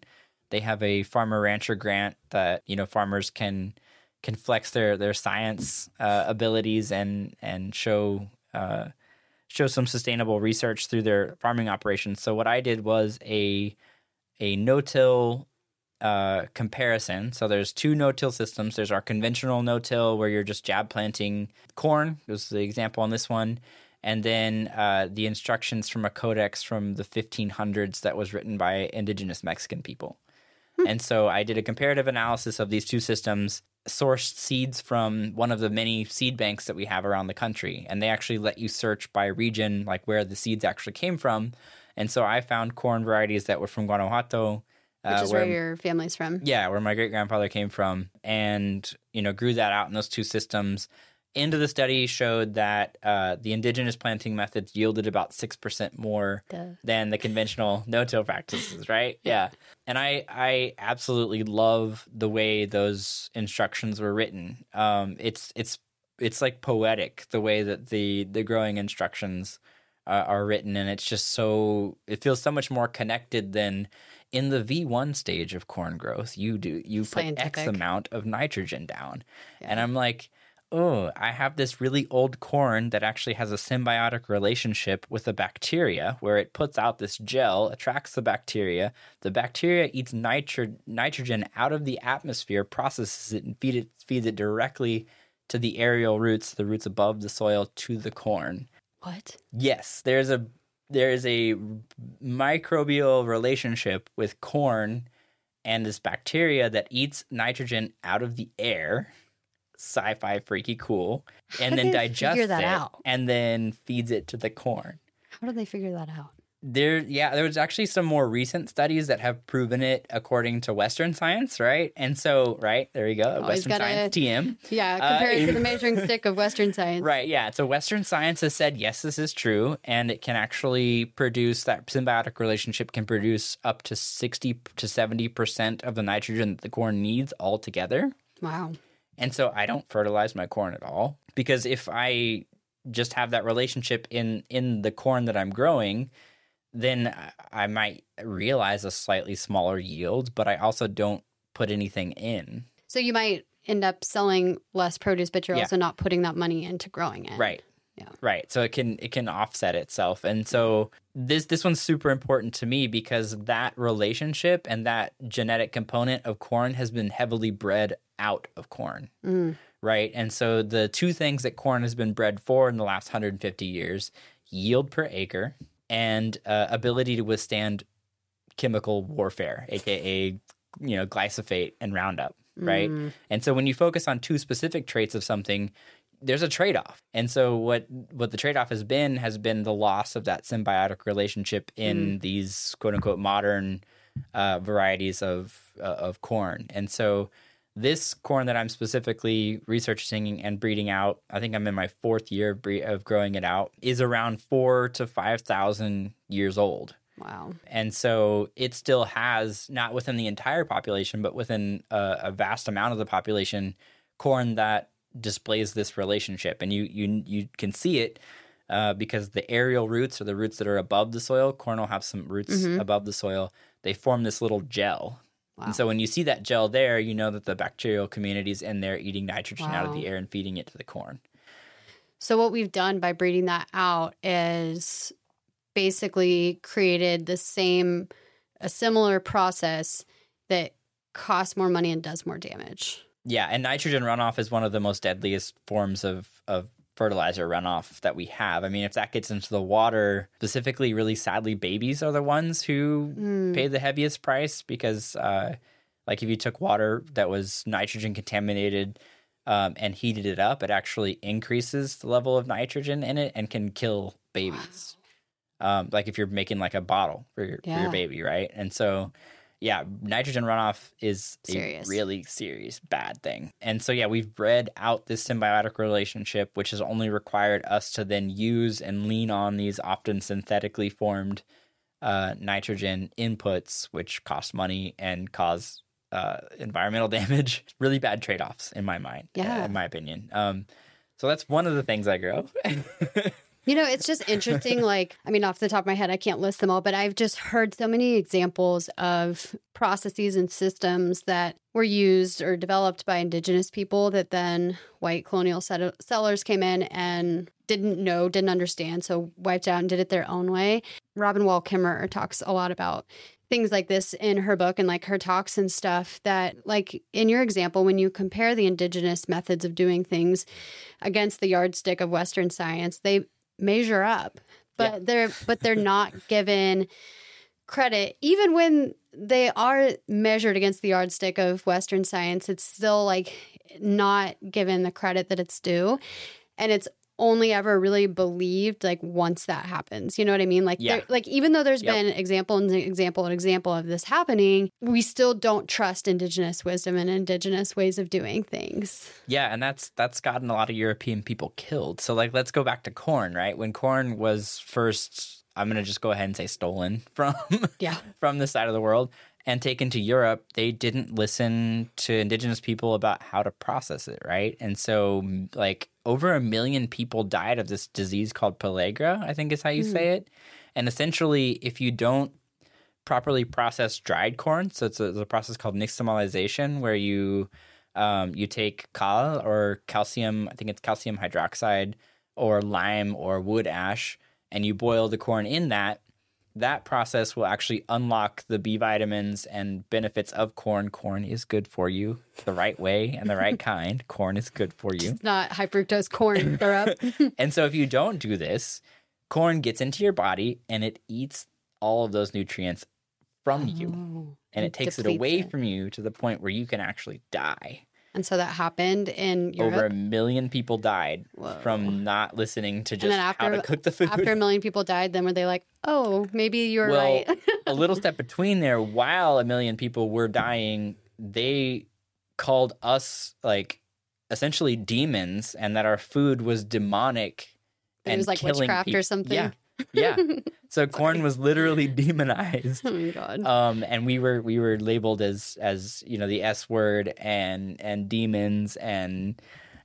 They have a farmer-rancher grant that, you know, farmers can can flex their their science uh, abilities and and show uh, show some sustainable research through their farming operations. So what I did was a a no-till Uh, comparison. So there's two no-till systems. There's our conventional no-till where you're just jab planting corn. This is the example on this one. And then uh, the instructions from a codex from the fifteen hundreds that was written by indigenous Mexican people. Hmm. And so I did a comparative analysis of these two systems, sourced seeds from one of the many seed banks that we have around the country. And they actually let you search by region, like where the seeds actually came from. And so I found corn varieties that were from Guanajuato, Uh, Which is where, where your family's from. Yeah, where my great-grandfather came from, and, you know, grew that out in those two systems. End of the study showed that uh, the indigenous planting methods yielded about six percent more Duh. than the conventional no-till practices, right? Yeah. And I, I absolutely love the way those instructions were written. Um, it's it's it's like poetic, the way that the, the growing instructions uh, are written, and it's just so – it feels so much more connected than – in the V one stage of corn growth, you do you Scientific. put X amount of nitrogen down. Yeah. And I'm like, oh, I have this really old corn that actually has a symbiotic relationship with a bacteria where it puts out this gel, attracts the bacteria. The bacteria eats nitro- nitrogen out of the atmosphere, processes it, and feed it, feeds it directly to the aerial roots, the roots above the soil, to the corn. What? Yes, there's a... There is a microbial relationship with corn and this bacteria that eats nitrogen out of the air, sci-fi freaky cool, and then digests it and then feeds it to the corn. How did they figure that out? There, yeah, there was actually some more recent studies that have proven it according to Western science, right? And so, right, there you go, Always Western gotta, science, T M. Yeah, compare uh, it to the measuring stick of Western science. Right, yeah. So Western science has said, yes, this is true, and it can actually produce, that symbiotic relationship can produce up to sixty to seventy percent of the nitrogen that the corn needs altogether. Wow. And so I don't fertilize my corn at all, because if I just have that relationship in, in the corn that I'm growing – then I might realize a slightly smaller yield, but I also don't put anything in. So you might end up selling less produce, but you're yeah. also not putting that money into growing it. Right. Yeah. Right. So it can it can offset itself. And so this this one's super important to me because that relationship and that genetic component of corn has been heavily bred out of corn. Mm. Right. And so the two things that corn has been bred for in the last one hundred fifty years, yield per acre – and uh, ability to withstand chemical warfare, aka, you know, glyphosate and Roundup, right? Mm. And so when you focus on two specific traits of something, there's a trade-off. And so what what the trade-off has been has been the loss of that symbiotic relationship in mm. these quote-unquote modern uh, varieties of uh, of corn. And so this corn that I'm specifically researching and breeding out, I think I'm in my fourth year of, bre- of growing it out, is around four to five thousand years old. Wow. And so it still has, not within the entire population, but within a, a vast amount of the population, corn that displays this relationship. And you you, you can see it uh, because the aerial roots or the roots that are above the soil, corn will have some roots mm-hmm. above the soil. They form this little gel. Wow. And so when you see that gel there, you know that the bacterial community is in there eating nitrogen wow. out of the air and feeding it to the corn. So what we've done by breeding that out is basically created the same, a similar process that costs more money and does more damage. Yeah, and nitrogen runoff is one of the most deadliest forms of, of fertilizer runoff that we have. I mean, if that gets into the water, specifically, really sadly, babies are the ones who mm. pay the heaviest price because, uh, like, if you took water that was nitrogen contaminated um, and heated it up, it actually increases the level of nitrogen in it and can kill babies. Wow. Um, like if you're making like a bottle for your, yeah. for your baby, right? And so... yeah, nitrogen runoff is serious. a really serious bad thing. And so, yeah, we've bred out this symbiotic relationship, which has only required us to then use and lean on these often synthetically formed uh, nitrogen inputs, which cost money and cause uh, environmental damage. Really bad trade-offs in my mind, yeah. uh, in my opinion. Um, so that's one of the things I grow. You know, it's just interesting, like, I mean, off the top of my head, I can't list them all, but I've just heard so many examples of processes and systems that were used or developed by indigenous people that then white colonial set- settlers came in and didn't know, didn't understand, so wiped out and did it their own way. Robin Wall Kimmerer talks a lot about things like this in her book and, like, her talks and stuff that, like, in your example, when you compare the indigenous methods of doing things against the yardstick of Western science, they measure up, but yeah. they're but they're not given credit. Even when they are measured against the yardstick of Western science, it's still like not given the credit that it's due, and it's only ever really believed like once that happens. You know what I mean? Like, yeah. like even though there's yep. been example and example and example of this happening, we still don't trust indigenous wisdom and indigenous ways of doing things. Yeah, and that's that's gotten a lot of European people killed. So like, let's go back to corn, right? When corn was first, I'm gonna just go ahead and say stolen from yeah. from this side of the world and taken to Europe, they didn't listen to indigenous people about how to process it, right? And so like, over a million people died of this disease called pellagra, I think is how you mm. say it. And essentially, if you don't properly process dried corn, so it's a, it's a process called nixtamalization, where you um, you take cal or calcium, I think it's calcium hydroxide, or lime or wood ash, and you boil the corn in that, that process will actually unlock the B vitamins and benefits of corn. Corn is good for you the right way and the right kind. Corn is good for you. It's not high fructose corn syrup. And so if you don't do this, corn gets into your body and it eats all of those nutrients from oh, you. And it takes it away it. from you to the point where you can actually die. And so that happened in Europe. Over a million people died Whoa. from not listening to just after, how to cook the food. After a million people died, then were they like, oh, maybe you're well, right. A little step between there, while a million people were dying, they called us like essentially demons, and that our food was demonic and it was like killing witchcraft people. Or something. Yeah. Yeah. So corn was literally demonized. Oh my god. Um, and we were we were labeled as as, you know, the S word and and demons and,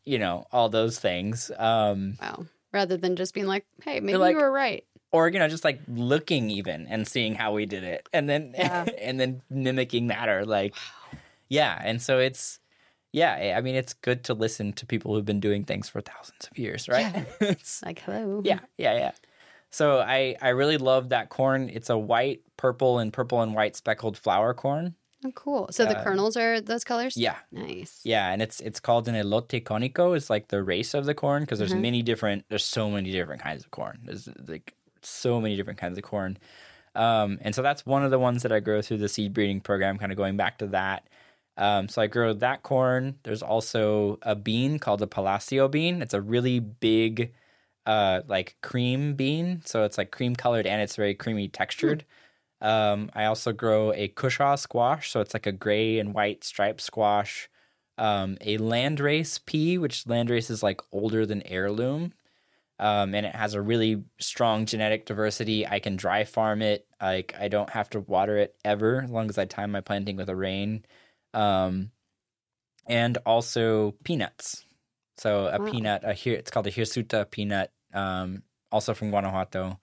you know, all those things. Um, wow. Rather than just being like, hey, maybe like, you were right. Or, you know, just like looking even and seeing how we did it and then yeah. and then mimicking that or like wow. Yeah. And so it's yeah, I mean, it's good to listen to people who've been doing things for thousands of years, right? Yeah. It's like hello. Yeah, yeah, yeah. So I, I really love that corn. It's a white, purple, and purple and white speckled flower corn. Oh, cool. So the uh, kernels are those colors? Yeah. Nice. Yeah, and it's it's called an elote conico. It's like the race of the corn because there's mm-hmm. many different – there's so many different kinds of corn. There's like so many different kinds of corn. Um, and so that's one of the ones that I grow through the seed breeding program, kind of going back to that. Um, so I grow that corn. There's also a bean called the Palacio bean. It's a really big – Uh, like cream bean, so it's like cream colored and it's very creamy textured. Mm. Um, I also grow a kushaw squash, so it's like a gray and white striped squash. Um, a landrace pea, which landrace is like older than heirloom, um, and it has a really strong genetic diversity. I can dry farm it, like I don't have to water it ever, as long as I time my planting with a rain. Um, and also peanuts. So a wow. peanut, a it's called a Hirsuta peanut. Um, also from Guanajuato,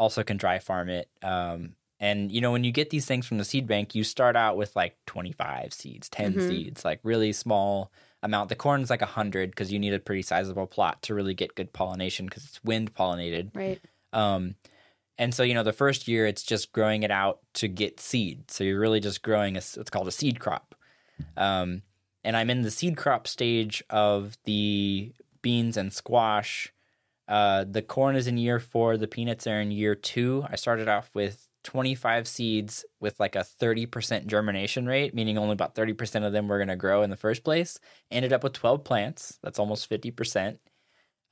also can dry farm it. Um, and, you know, when you get these things from the seed bank, you start out with like twenty-five seeds, ten mm-hmm. seeds, like really small amount. The corn's like one hundred because you need a pretty sizable plot to really get good pollination because it's wind pollinated. Right. Um, and so, you know, the first year it's just growing it out to get seed. So you're really just growing a, what's called a seed crop. Um, and I'm in the seed crop stage of the beans and squash. Uh, the corn is in year four. The peanuts are in year two. I started off with twenty-five seeds with like a thirty percent germination rate, meaning only about thirty percent of them were going to grow in the first place. Ended up with twelve plants. That's almost fifty percent.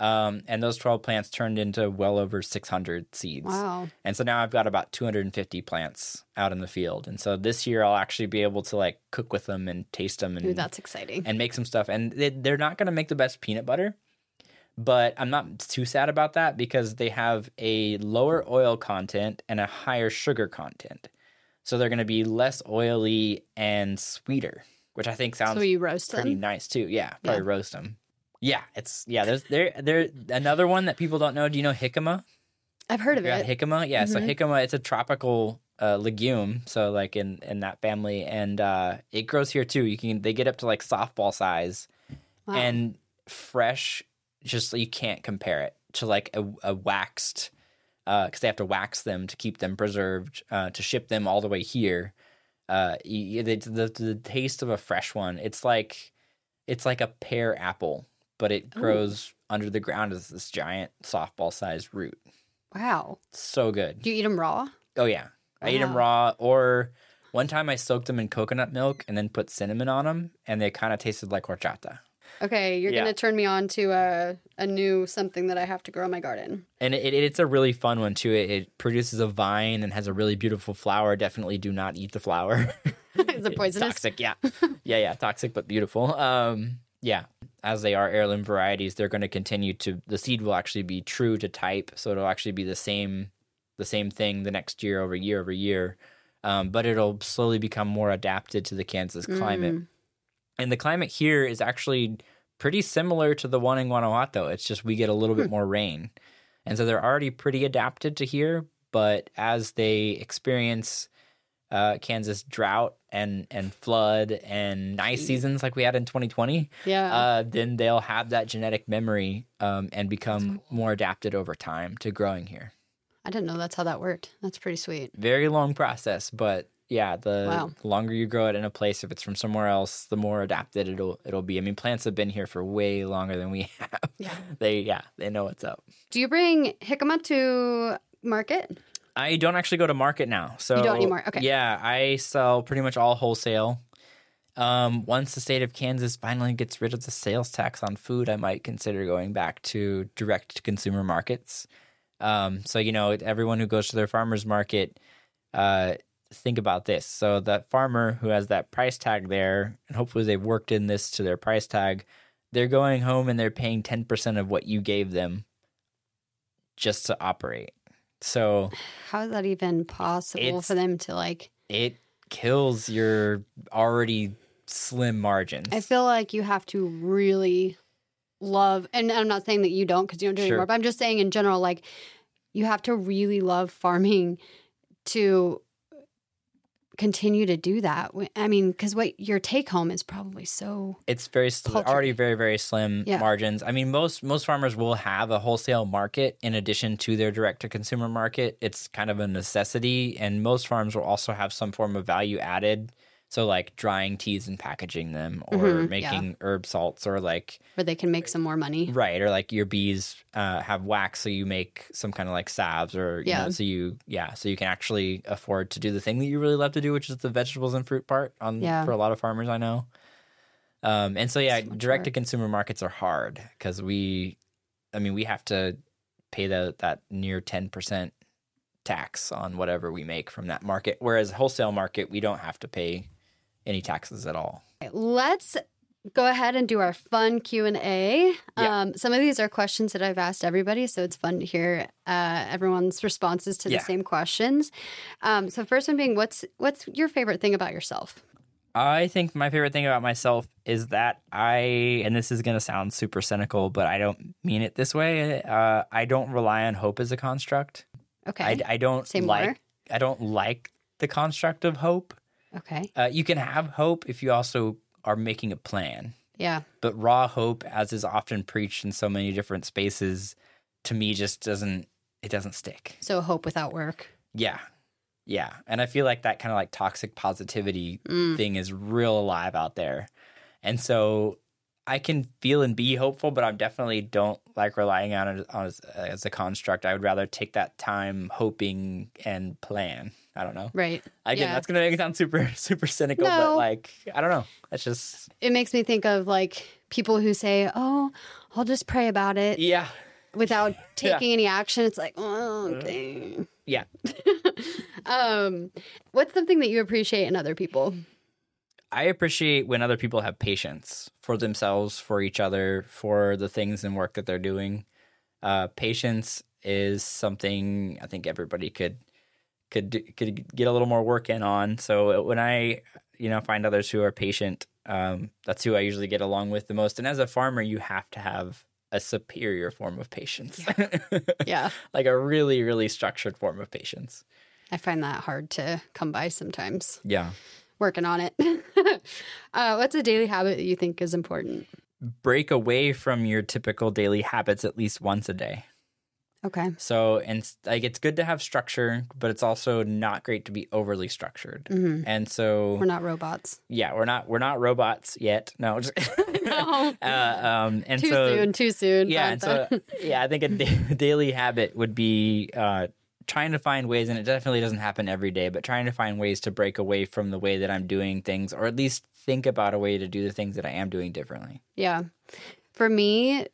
Um, and those twelve plants turned into well over six hundred seeds. Wow. And so now I've got about two hundred fifty plants out in the field. And so this year I'll actually be able to like cook with them and taste them. And, ooh, that's exciting. And make some stuff. And they, they're not going to make the best peanut butter, but I'm not too sad about that because they have a lower oil content and a higher sugar content. So they're going to be less oily and sweeter, which I think sounds so you roast pretty them? Nice too. Yeah, probably yeah. roast them. Yeah, it's yeah. There's there there another one that people don't know. Do you know jicama? I've heard of it. Jicama, yeah. Mm-hmm. So jicama, it's a tropical uh, legume. So like in, in that family, and uh, it grows here too. You can they get up to like softball size, wow. and fresh. Just you can't compare it to like a, a waxed, because uh, they have to wax them to keep them preserved uh, to ship them all the way here. Uh, you, the, the the taste of a fresh one. It's like it's like a pear apple. But it grows ooh. Under the ground as this giant softball-sized root. Wow. So good. Do you eat them raw? Oh, yeah. Wow. I eat them raw. Or one time I soaked them in coconut milk and then put cinnamon on them, and they kind of tasted like horchata. Okay, you're yeah. going to turn me on to a, a new something that I have to grow in my garden. And it, it, it's a really fun one, too. It, it produces a vine and has a really beautiful flower. Definitely do not eat the flower. Is it poisonous? Toxic, yeah. Yeah, yeah, toxic but beautiful. Um, yeah. As they are heirloom varieties, they're going to continue to the seed will actually be true to type, so it'll actually be the same, the same thing the next year over year over year, um, but it'll slowly become more adapted to the Kansas climate. Mm. And the climate here is actually pretty similar to the one in Guanajuato. It's just we get a little hmm. bit more rain, and so they're already pretty adapted to here. But as they experience uh, Kansas drought. And, and flood and nice seasons like we had in twenty twenty, yeah. uh, then they'll have that genetic memory um, and become cool. more adapted over time to growing here. I didn't know that's how that worked. That's pretty sweet. Very long process, but yeah, the, wow. the longer you grow it in a place, if it's from somewhere else, the more adapted it'll it'll be. I mean, plants have been here for way longer than we have. Yeah, they yeah they know what's up. Do you bring jicama to market? I don't actually go to market now. So, you don't anymore? Okay. Yeah, I sell pretty much all wholesale. Um, once the state of Kansas finally gets rid of the sales tax on food, I might consider going back to direct-to-consumer markets. Um, so, you know, everyone who goes to their farmer's market, uh, think about this. So that farmer who has that price tag there, and hopefully they've worked in this to their price tag, they're going home and they're paying ten percent of what you gave them just to operate. So how is that even possible for them to like it kills your already slim margins. I feel like you have to really love, and I'm not saying that you don't because you don't do it sure. anymore, but I'm just saying in general, like you have to really love farming to continue to do that. I mean, because what your take home is probably so it's very sl- already very very slim yeah. margins. I mean, most most farmers will have a wholesale market in addition to their direct to consumer market. It's kind of a necessity, and most farms will also have some form of value added. So like drying teas and packaging them, or mm-hmm, making yeah. herb salts, or like where they can make some more money, right? Or like your bees uh, have wax, so you make some kind of like salves, or yeah. you know, so you yeah, so you can actually afford to do the thing that you really love to do, which is the vegetables and fruit part. On yeah. for a lot of farmers, I know. Um, and so yeah, so direct to consumer markets are hard because we, I mean, we have to pay the, that near ten percent tax on whatever we make from that market, whereas wholesale market we don't have to pay any taxes at all. Let's go ahead and do our fun Q and A. Yeah. Um, some of these are questions that I've asked everybody, so it's fun to hear uh, everyone's responses to the yeah. same questions. Um, so first one being, what's what's your favorite thing about yourself? I think my favorite thing about myself is that I, and this is going to sound super cynical, but I don't mean it this way. Uh, I don't rely on hope as a construct. Okay. I, I don't Same like. More. I don't like the construct of hope. Okay. Uh, you can have hope if you also are making a plan. Yeah. But raw hope, as is often preached in so many different spaces, to me just doesn't it doesn't stick. So hope without work. Yeah. Yeah. And I feel like that kind of like toxic positivity mm. thing is real alive out there. And so I can feel and be hopeful, but I definitely don't like relying on it as, as a construct. I would rather take that time hoping and plan. I don't know. Right. Again, yeah. that's going to make it sound super, super cynical, no. but like, I don't know. That's just. It makes me think of like people who say, oh, I'll just pray about it. Yeah. Without taking yeah. any action. It's like, oh, okay. Yeah. um, what's something that you appreciate in other people? I appreciate when other people have patience for themselves, for each other, for the things and work that they're doing. Uh, patience is something I think everybody could could could get a little more work in on. So when I, you know, find others who are patient, um, that's who I usually get along with the most. And as a farmer, you have to have a superior form of patience. Yeah. yeah. Like a really, really structured form of patience. I find that hard to come by sometimes. Yeah. Working on it. uh, what's a daily habit that you think is important? Break away from your typical daily habits at least once a day. Okay. So, and like, it's good to have structure, but it's also not great to be overly structured. Mm-hmm. And so we're not robots. Yeah, we're not. We're not robots yet. No. Just, no. uh, um, and too so, soon. Too soon. Yeah. And so, yeah, I think a da- daily habit would be. Uh, trying to find ways, and it definitely doesn't happen every day, but trying to find ways to break away from the way that I'm doing things, or at least think about a way to do the things that I am doing differently. Yeah. For me,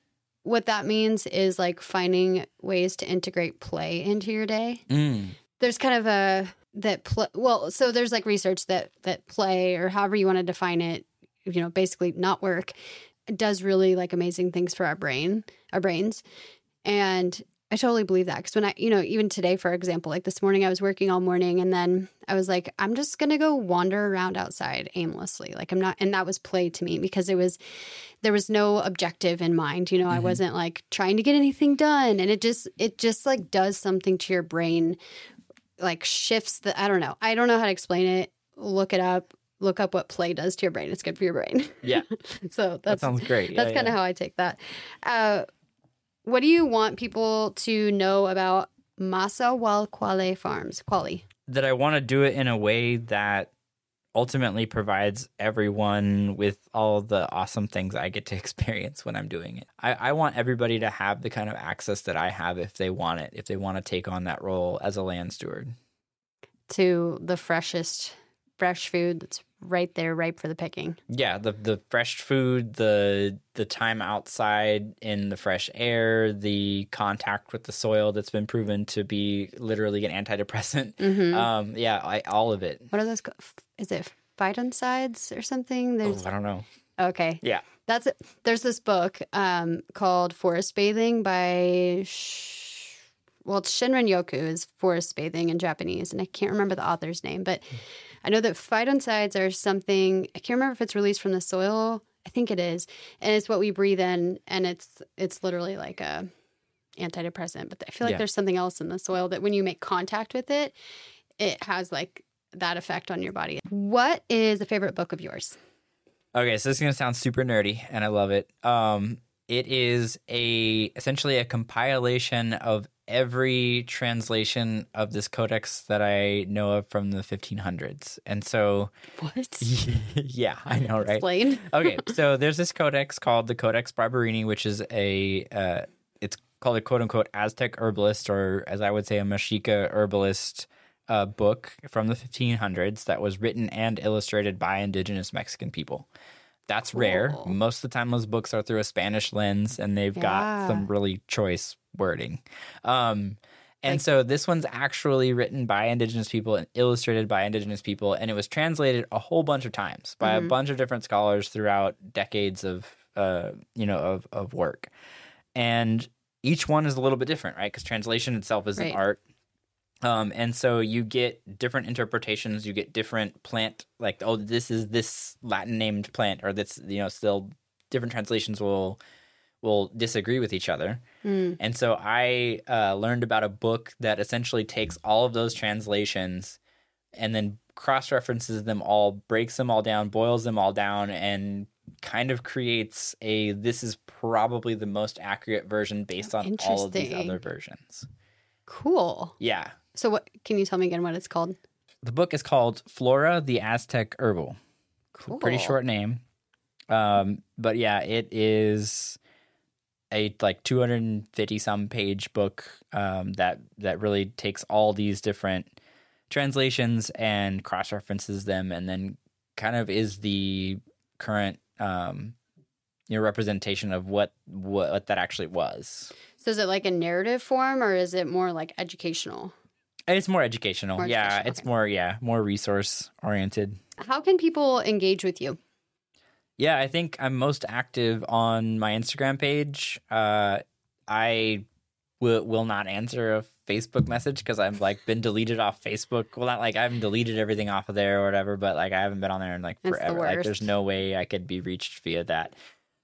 what that means is like finding ways to integrate play into your day. Mm. There's kind of a, that, pl- well, so there's like research that, that play, or however you want to define it, you know, basically not work, does really like amazing things for our brain, our brains. And I totally believe that, because when I, you know, even today, for example, like this morning I was working all morning, and then I was like, I'm just going to go wander around outside aimlessly. Like I'm not, and that was play to me, because it was, there was no objective in mind. You know, mm-hmm. I wasn't like trying to get anything done. And it just, it just like does something to your brain, like shifts the, I don't know. I don't know how to explain it. Look it up. Look up what play does to your brain. It's good for your brain. Yeah. So that's, that sounds great. That's yeah, kind of yeah. how I take that. Uh, What do you want people to know about Maseualkualli Farms? Quali? That I want to do it in a way that ultimately provides everyone with all the awesome things I get to experience when I'm doing it. I, I want everybody to have the kind of access that I have if they want it, if they want to take on that role as a land steward. To the freshest, fresh food that's right there, ripe for the picking. Yeah, the the fresh food, the the time outside in the fresh air, the contact with the soil that's been proven to be literally an antidepressant. Mm-hmm. Um, yeah, I, all of it. What are those? Is it phytoncides or something? There's, oh, I don't know. Okay. Yeah. That's it. There's this book um, called Forest Bathing by... Sh- Well, it's Shinrin Yoku is forest bathing in Japanese, and I can't remember the author's name, but I know that phytoncides are something, I can't remember if it's released from the soil. I think it is. And it's what we breathe in, and it's it's literally like a antidepressant. But I feel like yeah. there's something else in the soil that when you make contact with it, it has like that effect on your body. What is a favorite book of yours? Okay, so this is going to sound super nerdy, and I love it. Um, it is a essentially a compilation of every translation of this codex that I know of from the fifteen hundreds. And so... What? Yeah, I know, right? Explain. Okay, so there's this codex called the Codex Barberini, which is a... Uh, it's called a quote-unquote Aztec herbalist, or as I would say, a Mexica herbalist uh, book from the fifteen hundreds that was written and illustrated by indigenous Mexican people. That's cool. Rare. Most of the time those books are through a Spanish lens, and they've yeah. got some really choice wording. Um, and like, so this one's actually written by indigenous people and illustrated by indigenous people, and it was translated a whole bunch of times by mm-hmm. a bunch of different scholars throughout decades of uh, you know of, of work. And each one is a little bit different, right? Because translation itself is right. an art. Um, and so you get different interpretations, you get different plant, like, oh, this is this Latin named plant, or that's, you know, still different translations will will disagree with each other. Mm. And so I uh, learned about a book that essentially takes all of those translations and then cross-references them all, breaks them all down, boils them all down, and kind of creates a, this is probably the most accurate version based on all of these other versions. Cool. Yeah. So what can you tell me again what it's called? The book is called Flora the Aztec Herbal. Cool. Pretty short name. Um, but yeah, it is a like two hundred fifty some page book um, that that really takes all these different translations and cross-references them, and then kind of is the current um, your representation of what, what what that actually was. So is it like a narrative form, or is it more like educational? It's more educational. More yeah, educational. It's okay. more yeah, more resource oriented. How can people engage with you? Yeah, I think I'm most active on my Instagram page. Uh, I w- will not answer a Facebook message because I've like been deleted off Facebook. Well, not like I haven't deleted everything off of there or whatever, but like I haven't been on there in like forever. The like there's no way I could be reached via that.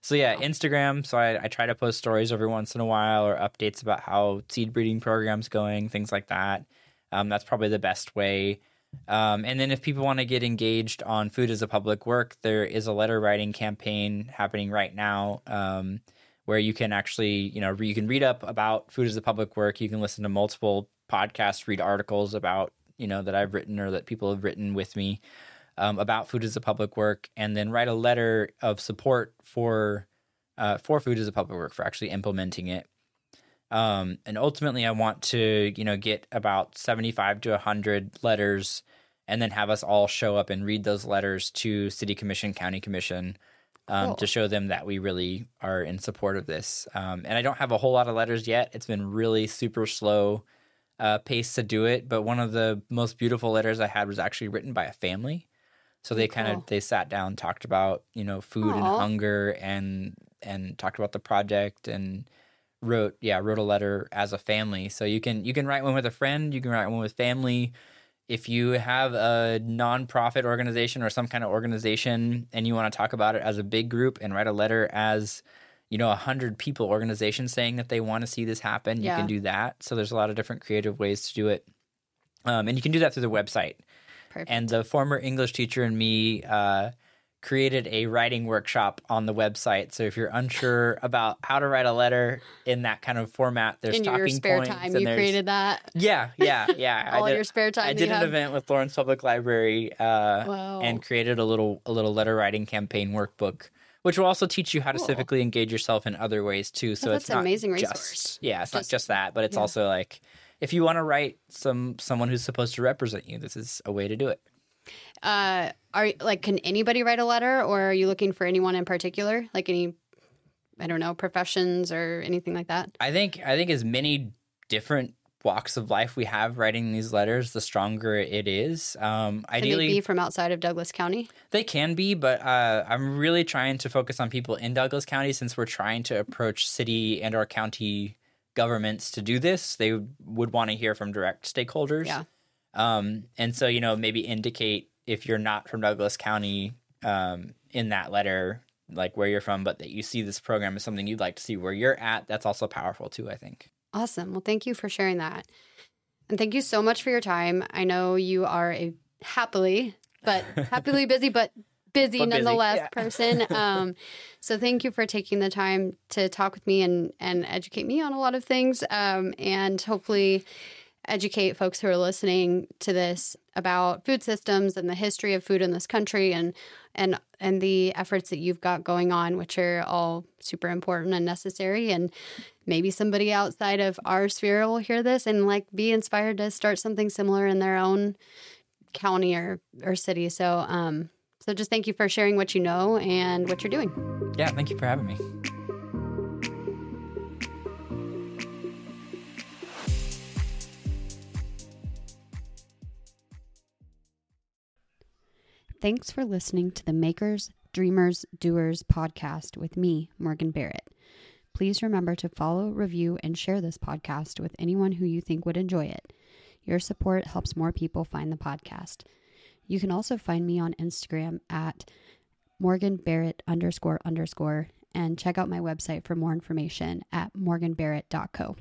So yeah, wow. Instagram. So I, I try to post stories every once in a while or updates about how seed breeding program's going, things like that. Um, that's probably the best way. Um, and then if people want to get engaged on Food as a Public Work, there is a letter writing campaign happening right now. Um, where you can actually, you know, you can read up about Food as a Public Work. You can listen to multiple podcasts, read articles about, you know, that I've written or that people have written with me um, about Food as a Public Work, and then write a letter of support for uh, for Food as a Public Work, for actually implementing it. Um, and ultimately, I want to, you know, get about seventy-five to one hundred letters and then have us all show up and read those letters to City Commission, County Commission, Um, cool. to show them that we really are in support of this. Um, and I don't have a whole lot of letters yet. It's been really super slow uh, pace to do it. But one of the most beautiful letters I had was actually written by a family. So they cool. kind of, they sat down, talked about, you know, food Aww. and hunger and, and talked about the project and wrote, yeah, wrote a letter as a family. So you can, you can write one with a friend, you can write one with family. If you have a nonprofit organization or some kind of organization and you want to talk about it as a big group and write a letter as, you know, a hundred people organization saying that they want to see this happen, yeah. you can do that. So there's a lot of different creative ways to do it. Um, and you can do that through the website. Perfect. And the former English teacher and me uh, created a writing workshop on the website. So if you're unsure about how to write a letter in that kind of format, there's in talking points. In your spare time, you created that? Yeah, yeah, yeah. All I did, your spare time I did an have? event with Lawrence Public Library uh, and created a little a little letter writing campaign workbook, which will also teach you how to cool. civically engage yourself in other ways, too. So that's it's an not amazing just, resource. Yeah, it's just, not just that, but it's yeah. also like if you want to write some someone who's supposed to represent you, this is a way to do it. Uh, are like, can anybody write a letter, or are you looking for anyone in particular? Like any, I don't know, professions or anything like that? I think, I think as many different walks of life we have writing these letters, the stronger it is. Um, can ideally, they be from outside of Douglas County? They can be, but uh, I'm really trying to focus on people in Douglas County since we're trying to approach city and or county governments to do this. They would want to hear from direct stakeholders. Yeah. Um, and so, you know, maybe indicate if you're not from Douglas County um, in that letter, like where you're from, but that you see this program as something you'd like to see where you're at. That's also powerful, too, I think. Awesome. Well, thank you for sharing that. And thank you so much for your time. I know you are a happily, but happily busy, but busy but nonetheless busy. Yeah. person. Um, so thank you for taking the time to talk with me and, and educate me on a lot of things. Um, and hopefully educate folks who are listening to this about food systems and the history of food in this country and and and the efforts that you've got going on, which are all super important and necessary. And maybe somebody outside of our sphere will hear this and like be inspired to start something similar in their own county or, or city. So um so just thank you for sharing what you know and what you're doing. Yeah, thank you for having me. Thanks for listening to the Makers, Dreamers, Doers podcast with me, Morgan Barrett. Please remember to follow, review, and share this podcast with anyone who you think would enjoy it. Your support helps more people find the podcast. You can also find me on Instagram at morganbarrett underscore underscore and check out my website for more information at morganbarrett dot co.